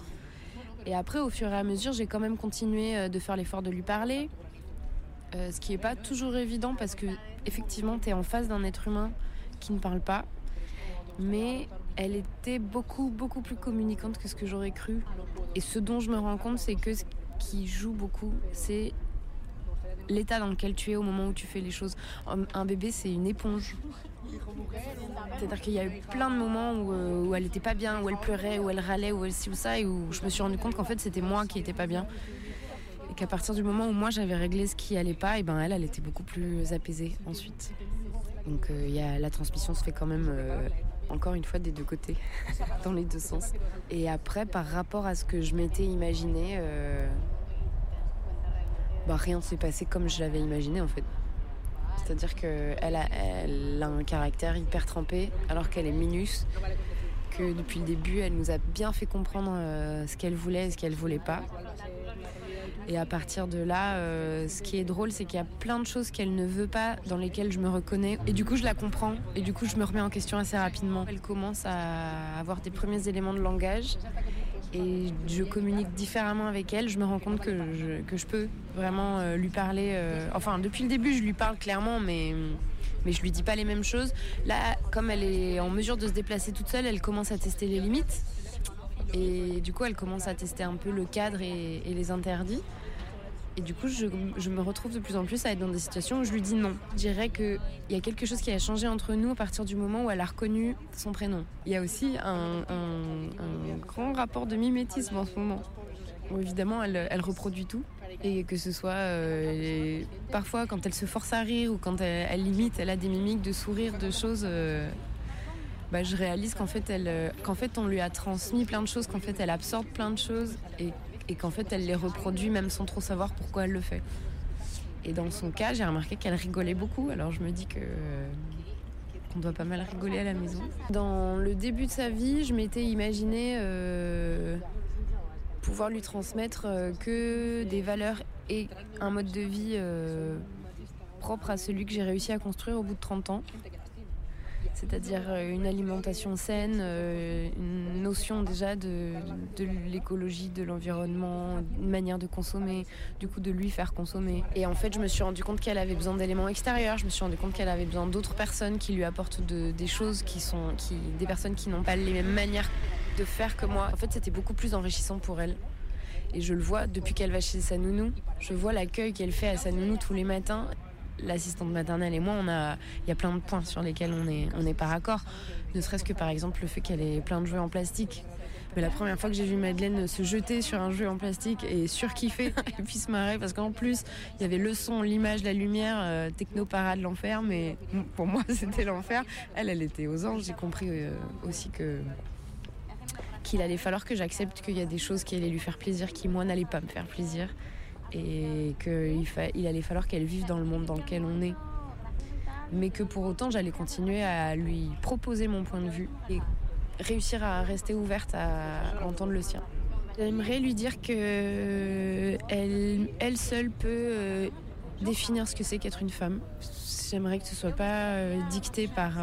Et après, au fur et à mesure, j'ai quand même continué de faire l'effort de lui parler, ce qui n'est pas toujours évident parce que effectivement, t'es en face d'un être humain qui ne parle pas. Mais elle était beaucoup plus communicante que ce que j'aurais cru. Et ce dont je me rends compte, c'est que ce qui joue beaucoup, c'est l'état dans lequel tu es au moment où tu fais les choses. Un bébé, c'est une éponge. C'est-à-dire qu'il y a eu plein de moments où elle n'était pas bien, où elle pleurait, où elle râlait, où elle ci ou ça, et où je me suis rendu compte qu'en fait c'était moi qui n'étais pas bien. Et qu'à partir du moment où moi j'avais réglé ce qui n'allait pas, et ben elle était beaucoup plus apaisée ensuite. Donc la transmission se fait quand même, encore une fois, des deux côtés, dans les deux sens. Et après, par rapport à ce que je m'étais imaginé, rien ne s'est passé comme je l'avais imaginé en fait. C'est-à-dire qu'elle a un caractère hyper trempé, alors qu'elle est minus, que depuis le début, elle nous a bien fait comprendre ce qu'elle voulait et ce qu'elle voulait pas. Et à partir de là, ce qui est drôle, c'est qu'il y a plein de choses qu'elle ne veut pas, dans lesquelles je me reconnais. Et du coup, je la comprends. Et du coup, je me remets en question assez rapidement. Elle commence à avoir des premiers éléments de langage. Et je communique différemment avec elle. Je me rends compte que je peux vraiment lui parler. Enfin, depuis le début, je lui parle clairement, mais je lui dis pas les mêmes choses. Là, comme elle est en mesure de se déplacer toute seule, elle commence à tester les limites. Et du coup, elle commence à tester un peu le cadre et les interdits. Et du coup, je me retrouve de plus en plus à être dans des situations où je lui dis non. Je dirais qu'il y a quelque chose qui a changé entre nous à partir du moment où elle a reconnu son prénom. Il y a aussi un grand rapport de mimétisme en ce moment. Bon, évidemment, elle reproduit tout. Et que ce soit parfois quand elle se force à rire ou quand elle imite, elle a des mimiques de sourire, de choses... je réalise qu'en fait on lui a transmis plein de choses, qu'en fait elle absorbe plein de choses et qu'en fait elle les reproduit même sans trop savoir pourquoi elle le fait. Et dans son cas, j'ai remarqué qu'elle rigolait beaucoup, alors je me dis qu'on doit pas mal rigoler à la maison. Dans le début de sa vie, je m'étais imaginé pouvoir lui transmettre que des valeurs et un mode de vie propre à celui que j'ai réussi à construire au bout de 30 ans. C'est-à-dire une alimentation saine, une notion déjà de l'écologie, de l'environnement, une manière de consommer, du coup de lui faire consommer. Et en fait, je me suis rendu compte qu'elle avait besoin d'éléments extérieurs, je me suis rendu compte qu'elle avait besoin d'autres personnes qui lui apportent des choses, des personnes qui n'ont pas les mêmes manières de faire que moi. En fait, c'était beaucoup plus enrichissant pour elle. Et je le vois depuis qu'elle va chez sa nounou, je vois l'accueil qu'elle fait à sa nounou tous les matins. L'assistante maternelle et moi, il y a plein de points sur lesquels on n'est pas raccord. Ne serait-ce que par exemple le fait qu'elle ait plein de jouets en plastique. Mais la première fois que j'ai vu Madeleine se jeter sur un jouet en plastique et surkiffer et puis se marrer, parce qu'en plus il y avait le son, l'image, la lumière, techno-para de l'enfer, mais pour moi c'était l'enfer. Elle était aux anges. J'ai compris aussi qu'il allait falloir que j'accepte qu'il y a des choses qui allaient lui faire plaisir, qui moi n'allaient pas me faire plaisir. Et qu'il allait falloir qu'elle vive dans le monde dans lequel on est. Mais que pour autant, j'allais continuer à lui proposer mon point de vue et réussir à rester ouverte à entendre le sien. J'aimerais lui dire qu'elle seule peut définir ce que c'est qu'être une femme. J'aimerais que ce ne soit pas dicté par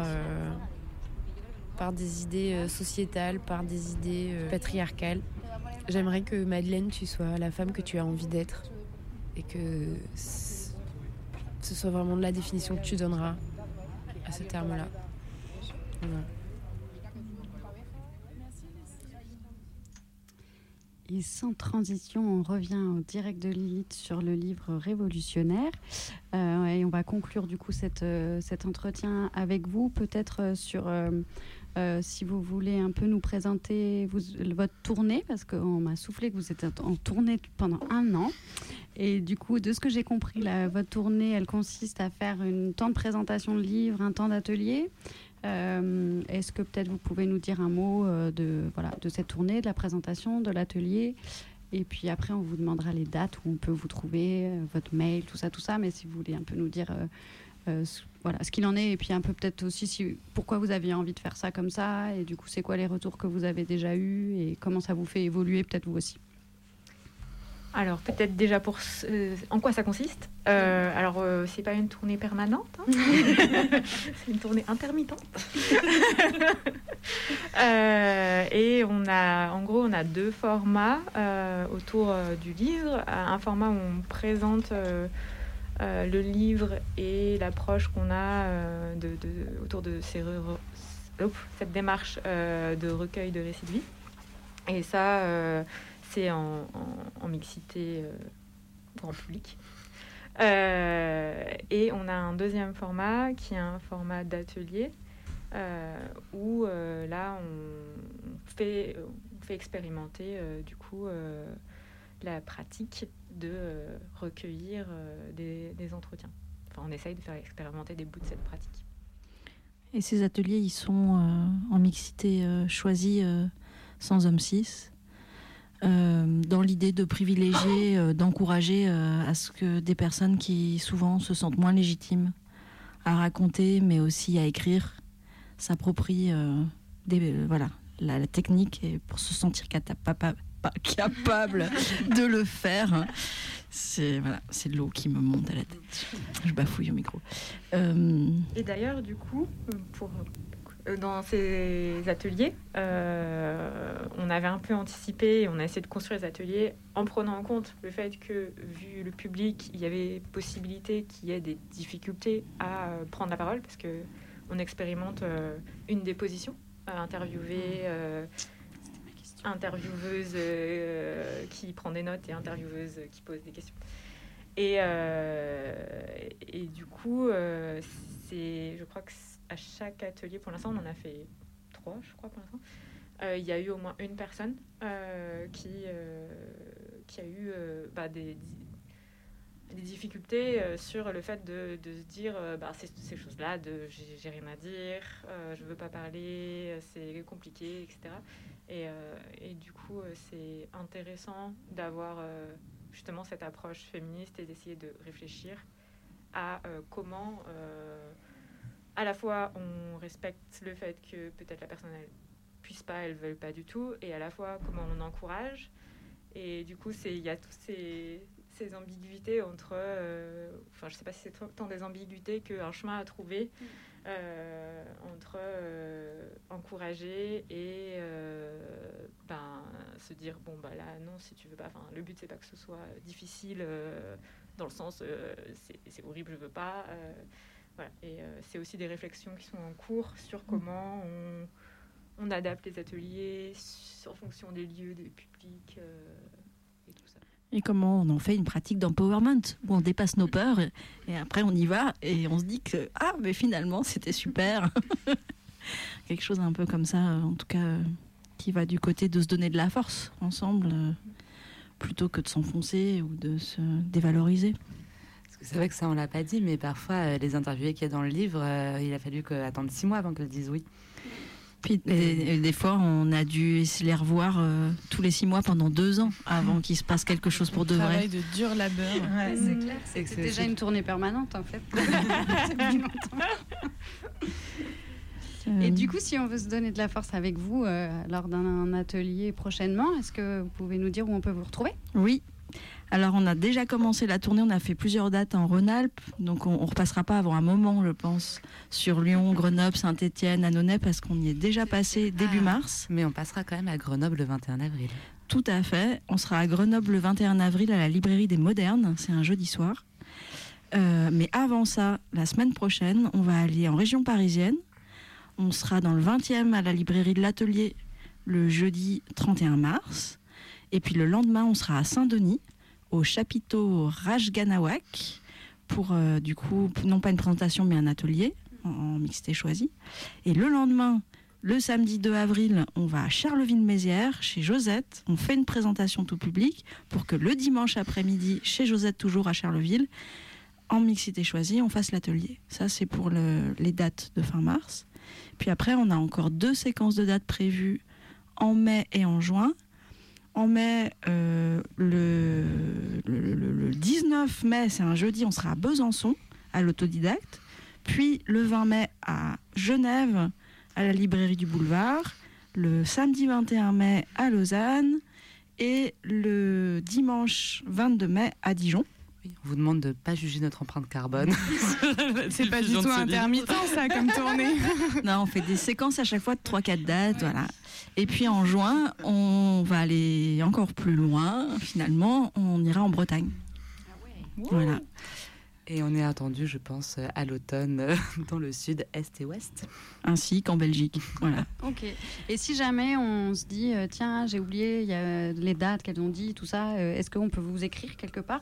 des idées sociétales, par des idées patriarcales. J'aimerais que Madeleine, tu sois la femme que tu as envie d'être. Et que ce soit vraiment de la définition que tu donneras à ce terme-là. Voilà. Et sans transition, on revient en direct de Lilith sur le livre Révolutionnaires. Et on va conclure du coup cet entretien avec vous, peut-être sur... si vous voulez un peu nous présenter votre tournée, parce qu'on m'a soufflé que vous étiez en tournée pendant un an. Et du coup, de ce que j'ai compris, votre tournée, elle consiste à faire un temps de présentation de livres, un temps d'atelier. Est-ce que peut-être vous pouvez nous dire un mot de cette tournée, de la présentation, de l'atelier ? Et puis après, on vous demandera les dates où on peut vous trouver, votre mail, tout ça. Mais si vous voulez un peu nous dire... ce qu'il en est, et puis un peu peut-être aussi pourquoi vous aviez envie de faire ça comme ça, et du coup c'est quoi les retours que vous avez déjà eus et comment ça vous fait évoluer peut-être vous aussi. Alors peut-être déjà en quoi ça consiste. C'est pas une tournée permanente, hein. C'est une tournée intermittente. Et on a deux formats autour du livre. Un format où on présente le livre et l'approche qu'on a autour de cette démarche de recueil de récits de vie. Et ça, c'est en mixité grand public. Et on a un deuxième format qui est un format d'atelier où là on fait expérimenter du coup la pratique de recueillir des entretiens. Enfin, on essaye de faire expérimenter des bouts de cette pratique. Et ces ateliers, ils sont en mixité choisie sans hommes cis, dans l'idée de privilégier, d'encourager à ce que des personnes qui souvent se sentent moins légitimes à raconter, mais aussi à écrire, s'approprient la technique et pour se sentir capable de le faire. C'est l'eau qui me monte à la tête. Je bafouille au micro. Et d'ailleurs, du coup, dans ces ateliers, on avait un peu anticipé, on a essayé de construire les ateliers en prenant en compte le fait que, vu le public, il y avait possibilité qu'il y ait des difficultés à prendre la parole, parce qu'on expérimente une déposition, interviewer... intervieweuse qui prend des notes et intervieweuse qui pose des questions. Et du coup, je crois qu'à chaque atelier, pour l'instant, on en a fait 3, je crois, pour l'instant. Il y a eu au moins une personne qui a eu des difficultés sur le fait de se dire ces choses-là, j'ai rien à dire, je veux pas parler, c'est compliqué, etc. Et du coup, c'est intéressant d'avoir justement cette approche féministe et d'essayer de réfléchir à comment à la fois on respecte le fait que peut-être la personne elle puisse pas, elle veut pas du tout, et à la fois comment on encourage. Et du coup, il y a tous ces ambiguïtés entre... je ne sais pas si c'est tant des ambiguïtés qu'un chemin à trouver entre encourager et se dire « bon, bah là, non, si tu veux pas... » Le but, c'est pas que ce soit difficile dans le sens « c'est horrible, je veux pas ». Voilà. Et c'est aussi des réflexions qui sont en cours sur comment on adapte les ateliers en fonction des lieux, des publics et tout ça. Et comment on en fait une pratique d'empowerment où on dépasse nos peurs et après on y va et on se dit que mais finalement c'était super. Quelque chose un peu comme ça, en tout cas, qui va du côté de se donner de la force ensemble plutôt que de s'enfoncer ou de se dévaloriser. C'est vrai que ça on l'a pas dit, mais parfois les interviewés qu'il y a dans le livre, il a fallu attendre 6 mois avant qu'elles disent oui. Puis, et des fois, on a dû les revoir tous les 6 mois pendant 2 ans avant qu'il se passe quelque chose pour de vrai. Travail de dur labeur. Ouais, c'est clair. C'est déjà une tournée permanente, en fait. Et du coup, si on veut se donner de la force avec vous lors d'un atelier prochainement, est-ce que vous pouvez nous dire où on peut vous retrouver ? Oui. Alors, on a déjà commencé la tournée, on a fait plusieurs dates en Rhône-Alpes, donc on ne repassera pas avant un moment, je pense, sur Lyon, Grenoble, Saint-Étienne, Annonay, parce qu'on y est déjà passé début mars. Mais on passera quand même à Grenoble le 21 avril. Tout à fait, on sera à Grenoble le 21 avril à la librairie des Modernes, c'est un jeudi soir. Mais avant ça, la semaine prochaine, on va aller en région parisienne. On sera dans le 20e à la librairie de l'Atelier le jeudi 31 mars. Et puis le lendemain, on sera à Saint-Denis, au chapiteau Rajganawak, pour du coup, non pas une présentation, mais un atelier en mixité choisie. Et le lendemain, le samedi 2 avril, on va à Charleville-Mézières, chez Josette. On fait une présentation tout public pour que le dimanche après-midi, chez Josette, toujours à Charleville, en mixité choisie, on fasse l'atelier. Ça, c'est pour les dates de fin mars. Puis après, on a encore 2 séquences de dates prévues en mai et en juin. En mai, le 19 mai, c'est un jeudi, on sera à Besançon, à l'Autodidacte. Puis le 20 mai, à Genève, à la librairie du Boulevard. Le samedi 21 mai, à Lausanne. Et le dimanche 22 mai, à Dijon. Oui, on vous demande de ne pas juger notre empreinte carbone. C'est pas du tout intermittent, ça, comme tournée. Non, on fait des séquences à chaque fois de 3-4 dates, voilà. Et puis en juin, on va aller encore plus loin. Finalement, on ira en Bretagne. Ah ouais. Voilà. Et on est attendu, je pense, à l'automne dans le sud, est et ouest. Ainsi qu'en Belgique. Voilà. Ok. Et si jamais on se dit, tiens, j'ai oublié, il y a les dates qu'elles ont dit, tout ça, est-ce qu'on peut vous écrire quelque part ?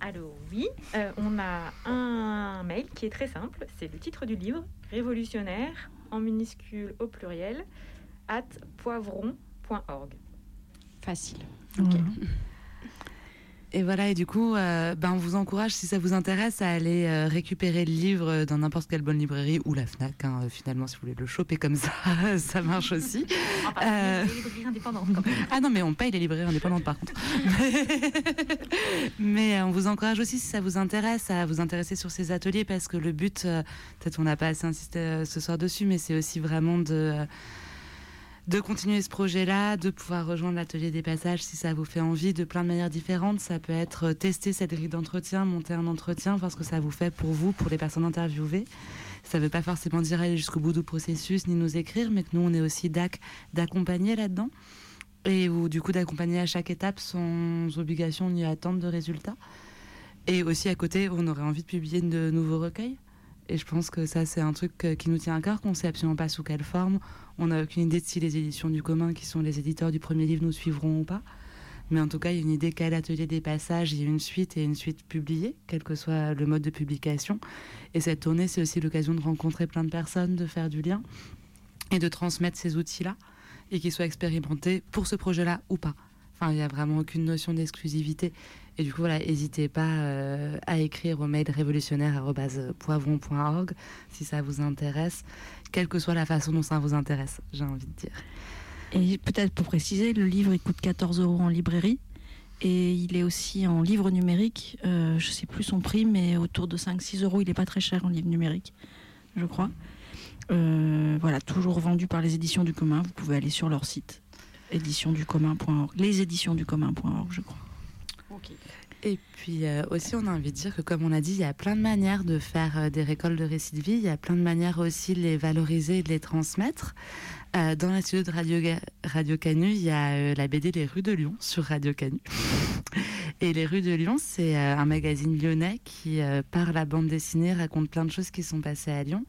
Allô, oui, on a un mail qui est très simple, c'est le titre du livre, Révolutionnaires, en minuscule au pluriel, @poivron.org. Facile. Ok. Et voilà, et du coup, on vous encourage, si ça vous intéresse, à aller récupérer le livre dans n'importe quelle bonne librairie ou la FNAC, finalement, si vous voulez le choper comme ça, ça marche aussi. Les librairies indépendantes, quand même. Ah non, mais on paye les librairies indépendantes, par contre. Mais on vous encourage aussi, si ça vous intéresse, à vous intéresser sur ces ateliers, parce que le but, peut-être on n'a pas assez insisté ce soir dessus, mais c'est aussi vraiment de continuer ce projet-là, de pouvoir rejoindre l'atelier des passages si ça vous fait envie, de plein de manières différentes. Ça peut être tester cette grille d'entretien, monter un entretien, voir ce que ça vous fait pour vous, pour les personnes interviewées. Ça ne veut pas forcément dire aller jusqu'au bout du processus, ni nous écrire, mais que nous, on est aussi d'accompagner là-dedans. Et ou, du coup, d'accompagner à chaque étape sans obligation ni attente de résultats. Et aussi, à côté, on aurait envie de publier de nouveaux recueils. Et je pense que ça, c'est un truc qui nous tient à cœur, qu'on ne sait absolument pas sous quelle forme. On n'a aucune idée de si les éditions du commun, qui sont les éditeurs du premier livre, nous suivront ou pas. Mais en tout cas, il y a une idée qu'à l'atelier des passages, il y a une suite et une suite publiée, quel que soit le mode de publication. Et cette tournée, c'est aussi l'occasion de rencontrer plein de personnes, de faire du lien et de transmettre ces outils-là et qu'ils soient expérimentés pour ce projet-là ou pas. Enfin, il n'y a vraiment aucune notion d'exclusivité. Et du coup, voilà, n'hésitez pas à écrire au mail révolutionnaire@poivron.org si ça vous intéresse, quelle que soit la façon dont ça vous intéresse, j'ai envie de dire. Et peut-être pour préciser, le livre, il coûte 14 € en librairie et il est aussi en livre numérique. Je ne sais plus son prix, mais autour de 5-6 €, il n'est pas très cher en livre numérique, je crois. Voilà, toujours vendu par les éditions du commun. Vous pouvez aller sur leur site. Les éditions du commun.org, je crois. Okay. Et puis aussi, on a envie de dire que, comme on l'a dit, il y a plein de manières de faire des récoltes de récits de vie. Il y a plein de manières aussi de les valoriser et de les transmettre. Dans la studio de Radio Canu, il y a la BD Les Rues de Lyon sur Radio Canu. Et Les Rues de Lyon, c'est un magazine lyonnais qui, par la bande dessinée, raconte plein de choses qui sont passées à Lyon.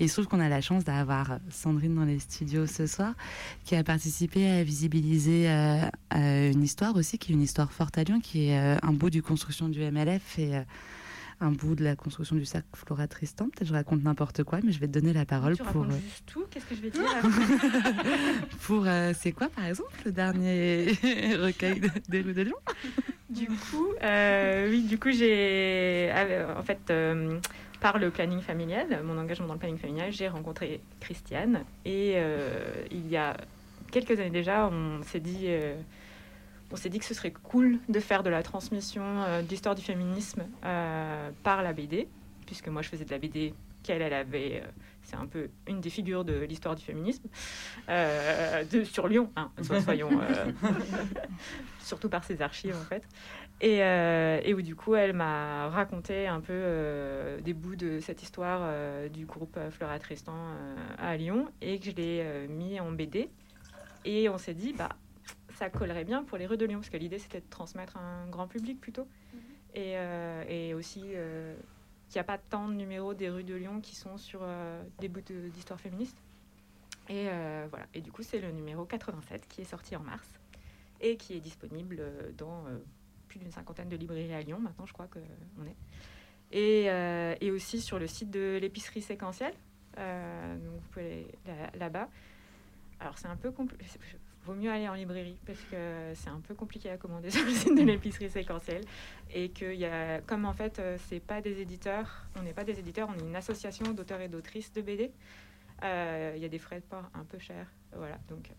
Et il se trouve qu'on a la chance d'avoir Sandrine dans les studios ce soir, qui a participé à visibiliser une histoire aussi, qui est une histoire forte à Lyon, qui est un bout du construction du MLF et un bout de la construction du cercle Flora Tristan. Peut-être que je raconte n'importe quoi, mais je vais te donner la parole. Tu pour racontes juste tout. Qu'est-ce que je vais dire pour c'est quoi, par exemple, le dernier recueil des Loups de Lyon? Du coup, j'ai par le planning familial, mon engagement dans le planning familial, j'ai rencontré Christiane et il y a quelques années déjà, on s'est dit que ce serait cool de faire de la transmission de l'histoire du féminisme par la BD, puisque moi je faisais de la BD qu'elle avait, c'est un peu une des figures de l'histoire du féminisme, sur Lyon, hein, soyons, surtout par ses archives en fait, et où du coup elle m'a raconté un peu des bouts de cette histoire du groupe Flora Tristan à Lyon, et que je l'ai mis en BD, et on s'est dit, ça collerait bien pour Les Rues de Lyon, parce que l'idée c'était de transmettre à un grand public plutôt, et aussi qu'il n'y a pas tant de numéros des Rues de Lyon qui sont sur des bouts d'histoire féministe, et voilà. Et du coup, c'est le numéro 87 qui est sorti en mars et qui est disponible dans plus d'une 50aine de librairies à Lyon maintenant, je crois qu'on est, et aussi sur le site de l'épicerie séquentielle, donc vous pouvez aller là-bas. Alors c'est un peu compliqué. Vaut mieux aller en librairie parce que c'est un peu compliqué à commander sur le site de l'épicerie séquentielle, et que comme en fait c'est pas des éditeurs, on n'est pas des éditeurs, on est une association d'auteurs et d'autrices de BD. Il y a des frais de port un peu chers, voilà. Donc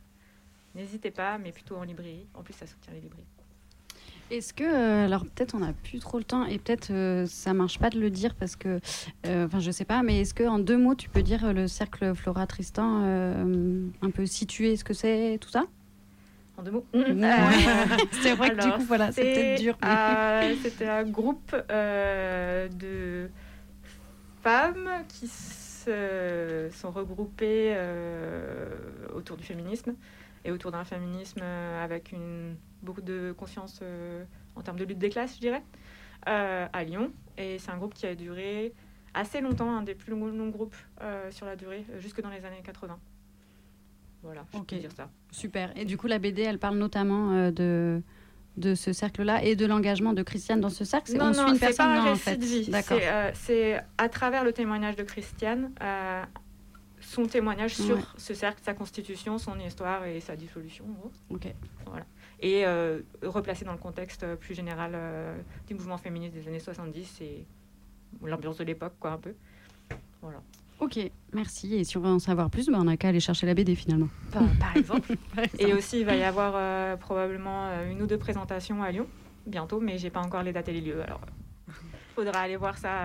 n'hésitez pas, mais plutôt en librairie. En plus, ça soutient les librairies. Est-ce que, alors peut-être on n'a plus trop le temps, et peut-être ça marche pas de le dire parce que, je sais pas, mais est-ce que en 2 mots tu peux dire le cercle Flora Tristan, un peu situé, ce que c'est, tout ça? En 2 mots. C'est vrai que du coup voilà, c'est peut-être dur. Mais... c'était un groupe de femmes qui se sont regroupées autour du féminisme, et autour d'un féminisme avec beaucoup de conscience en termes de lutte des classes, je dirais, à Lyon. Et c'est un groupe qui a duré assez longtemps, un des plus longs groupes sur la durée, jusque dans les années 80. Voilà, je peux dire ça. Super. Et du coup, la BD, elle parle notamment de ce cercle-là et de l'engagement de Christiane dans ce cercle? Non, non, c'est pas un récit de vie. C'est à travers le témoignage de Christiane, son témoignage sur ce cercle, sa constitution, son histoire et sa dissolution. Okay. Voilà. Et replacé dans le contexte plus général du mouvement féministe des années 70 et l'ambiance de l'époque, quoi, un peu. Voilà. Ok, merci. Et si on veut en savoir plus, on n'a qu'à aller chercher la BD finalement. Par exemple. Et aussi, il va y avoir probablement une ou deux présentations à Lyon bientôt, mais je n'ai pas encore les dates et les lieux. Alors, il faudra aller voir ça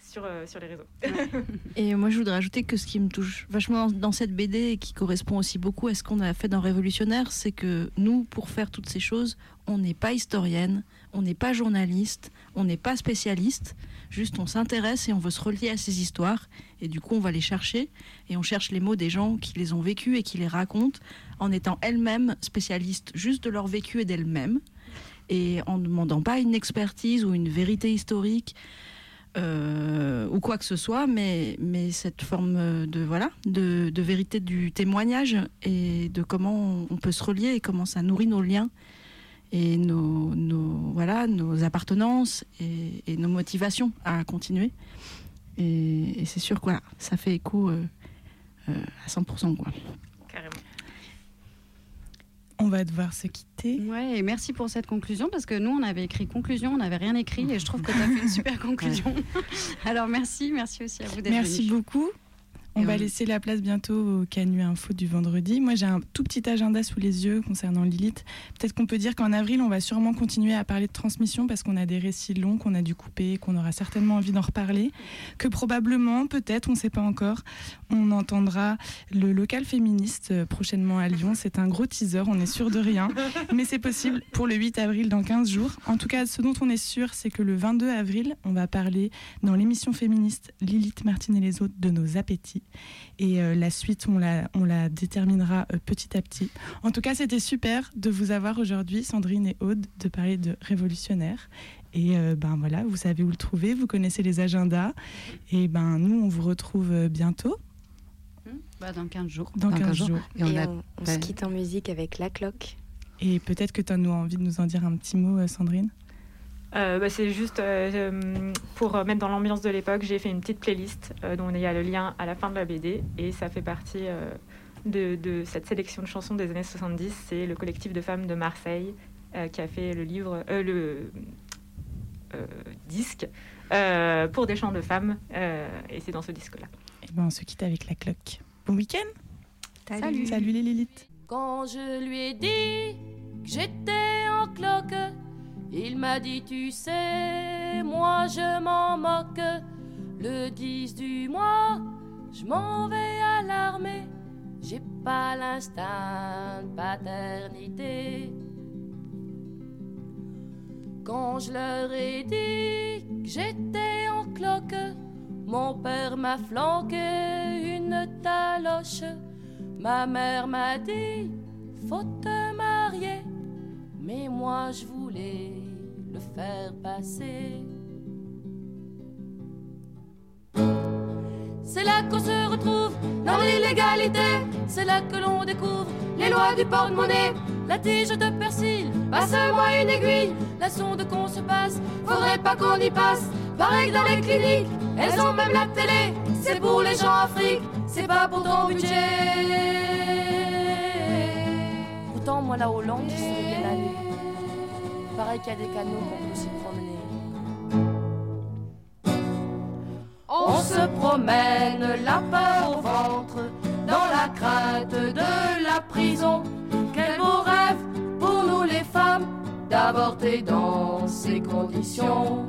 sur les réseaux. Ouais. Et moi, je voudrais ajouter que ce qui me touche vachement dans cette BD et qui correspond aussi beaucoup à ce qu'on a fait dans Révolutionnaires, c'est que nous, pour faire toutes ces choses, on n'est pas historienne, on n'est pas journaliste, on n'est pas spécialiste. Juste, on s'intéresse et on veut se relier à ces histoires. Et du coup, on va les chercher. Et on cherche les mots des gens qui les ont vécus et qui les racontent en étant elles-mêmes spécialistes juste de leur vécu et d'elles-mêmes. Et en ne demandant pas une expertise ou une vérité historique ou quoi que ce soit. Mais cette forme de vérité du témoignage et de comment on peut se relier et comment ça nourrit nos liens. Et nos appartenances et nos motivations à continuer. Et c'est sûr, quoi, ça fait écho à 100%. Quoi. Carrément. On va devoir se quitter. Ouais, et merci pour cette conclusion, parce que nous, on avait écrit conclusion, on n'avait rien écrit, et je trouve que tu as fait une super conclusion. Ouais. Alors merci aussi à vous d'être venus. Merci beaucoup. On va laisser la place bientôt au Canu Info du vendredi. Moi, j'ai un tout petit agenda sous les yeux concernant Lilith. Peut-être qu'on peut dire qu'en avril, on va sûrement continuer à parler de transmission parce qu'on a des récits longs qu'on a dû couper et qu'on aura certainement envie d'en reparler. Que probablement, peut-être, on ne sait pas encore, on entendra le local féministe prochainement à Lyon. C'est un gros teaser, on est sûr de rien. Mais c'est possible pour le 8 avril, dans 15 jours. En tout cas, ce dont on est sûr, c'est que le 22 avril, on va parler dans l'émission féministe Lilith, Martine et les autres de nos appétits. Et la suite, on la déterminera petit à petit. En tout cas, c'était super de vous avoir aujourd'hui, Sandrine et Aude, de parler de Révolutionnaires. Et vous savez où le trouver, vous connaissez les agendas. Et nous, on vous retrouve bientôt. Dans 15 jours. Dans 15 jours. Et on se quitte en musique avec La Cloque. Et peut-être que tu as envie de nous en dire un petit mot, Sandrine. C'est juste pour mettre dans l'ambiance de l'époque, j'ai fait une petite playlist dont il y a le lien à la fin de la BD et ça fait partie de cette sélection de chansons des années 70. C'est le collectif de femmes de Marseille qui a fait le livre, le disque pour des chants de femmes et c'est dans ce disque-là. Et on se quitte avec La Cloque. Bon week-end. Salut. Salut les Lilith. Quand je lui ai dit que j'étais en cloque, il m'a dit, tu sais, moi je m'en moque. Le 10 du mois, je m'en vais à l'armée. J'ai pas l'instinct de paternité. Quand je leur ai dit que j'étais en cloque, mon père m'a flanqué une taloche. Ma mère m'a dit, faut te marier. Mais moi je voulais le faire passer. C'est là qu'on se retrouve dans l'illégalité. C'est là que l'on découvre les lois du porte-monnaie. La tige de persil, passe-moi une aiguille. La sonde qu'on se passe, faudrait pas qu'on y passe. Pareil que dans les cliniques, elles ont même la télé. C'est pour les gens afriques, c'est pas pour ton budget. Pourtant moi la Hollande, je sais bien aller. Pareil qu'il y a des canaux qu'on peut s'y promener. On se promène la peur au ventre, dans la crainte de la prison. Quel beau rêve pour nous les femmes d'avorter dans ces conditions.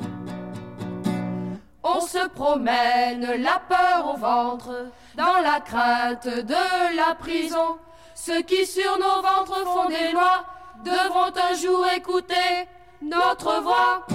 On se promène la peur au ventre, dans la crainte de la prison. Ceux qui sur nos ventres font des lois devront un jour écouter notre voix.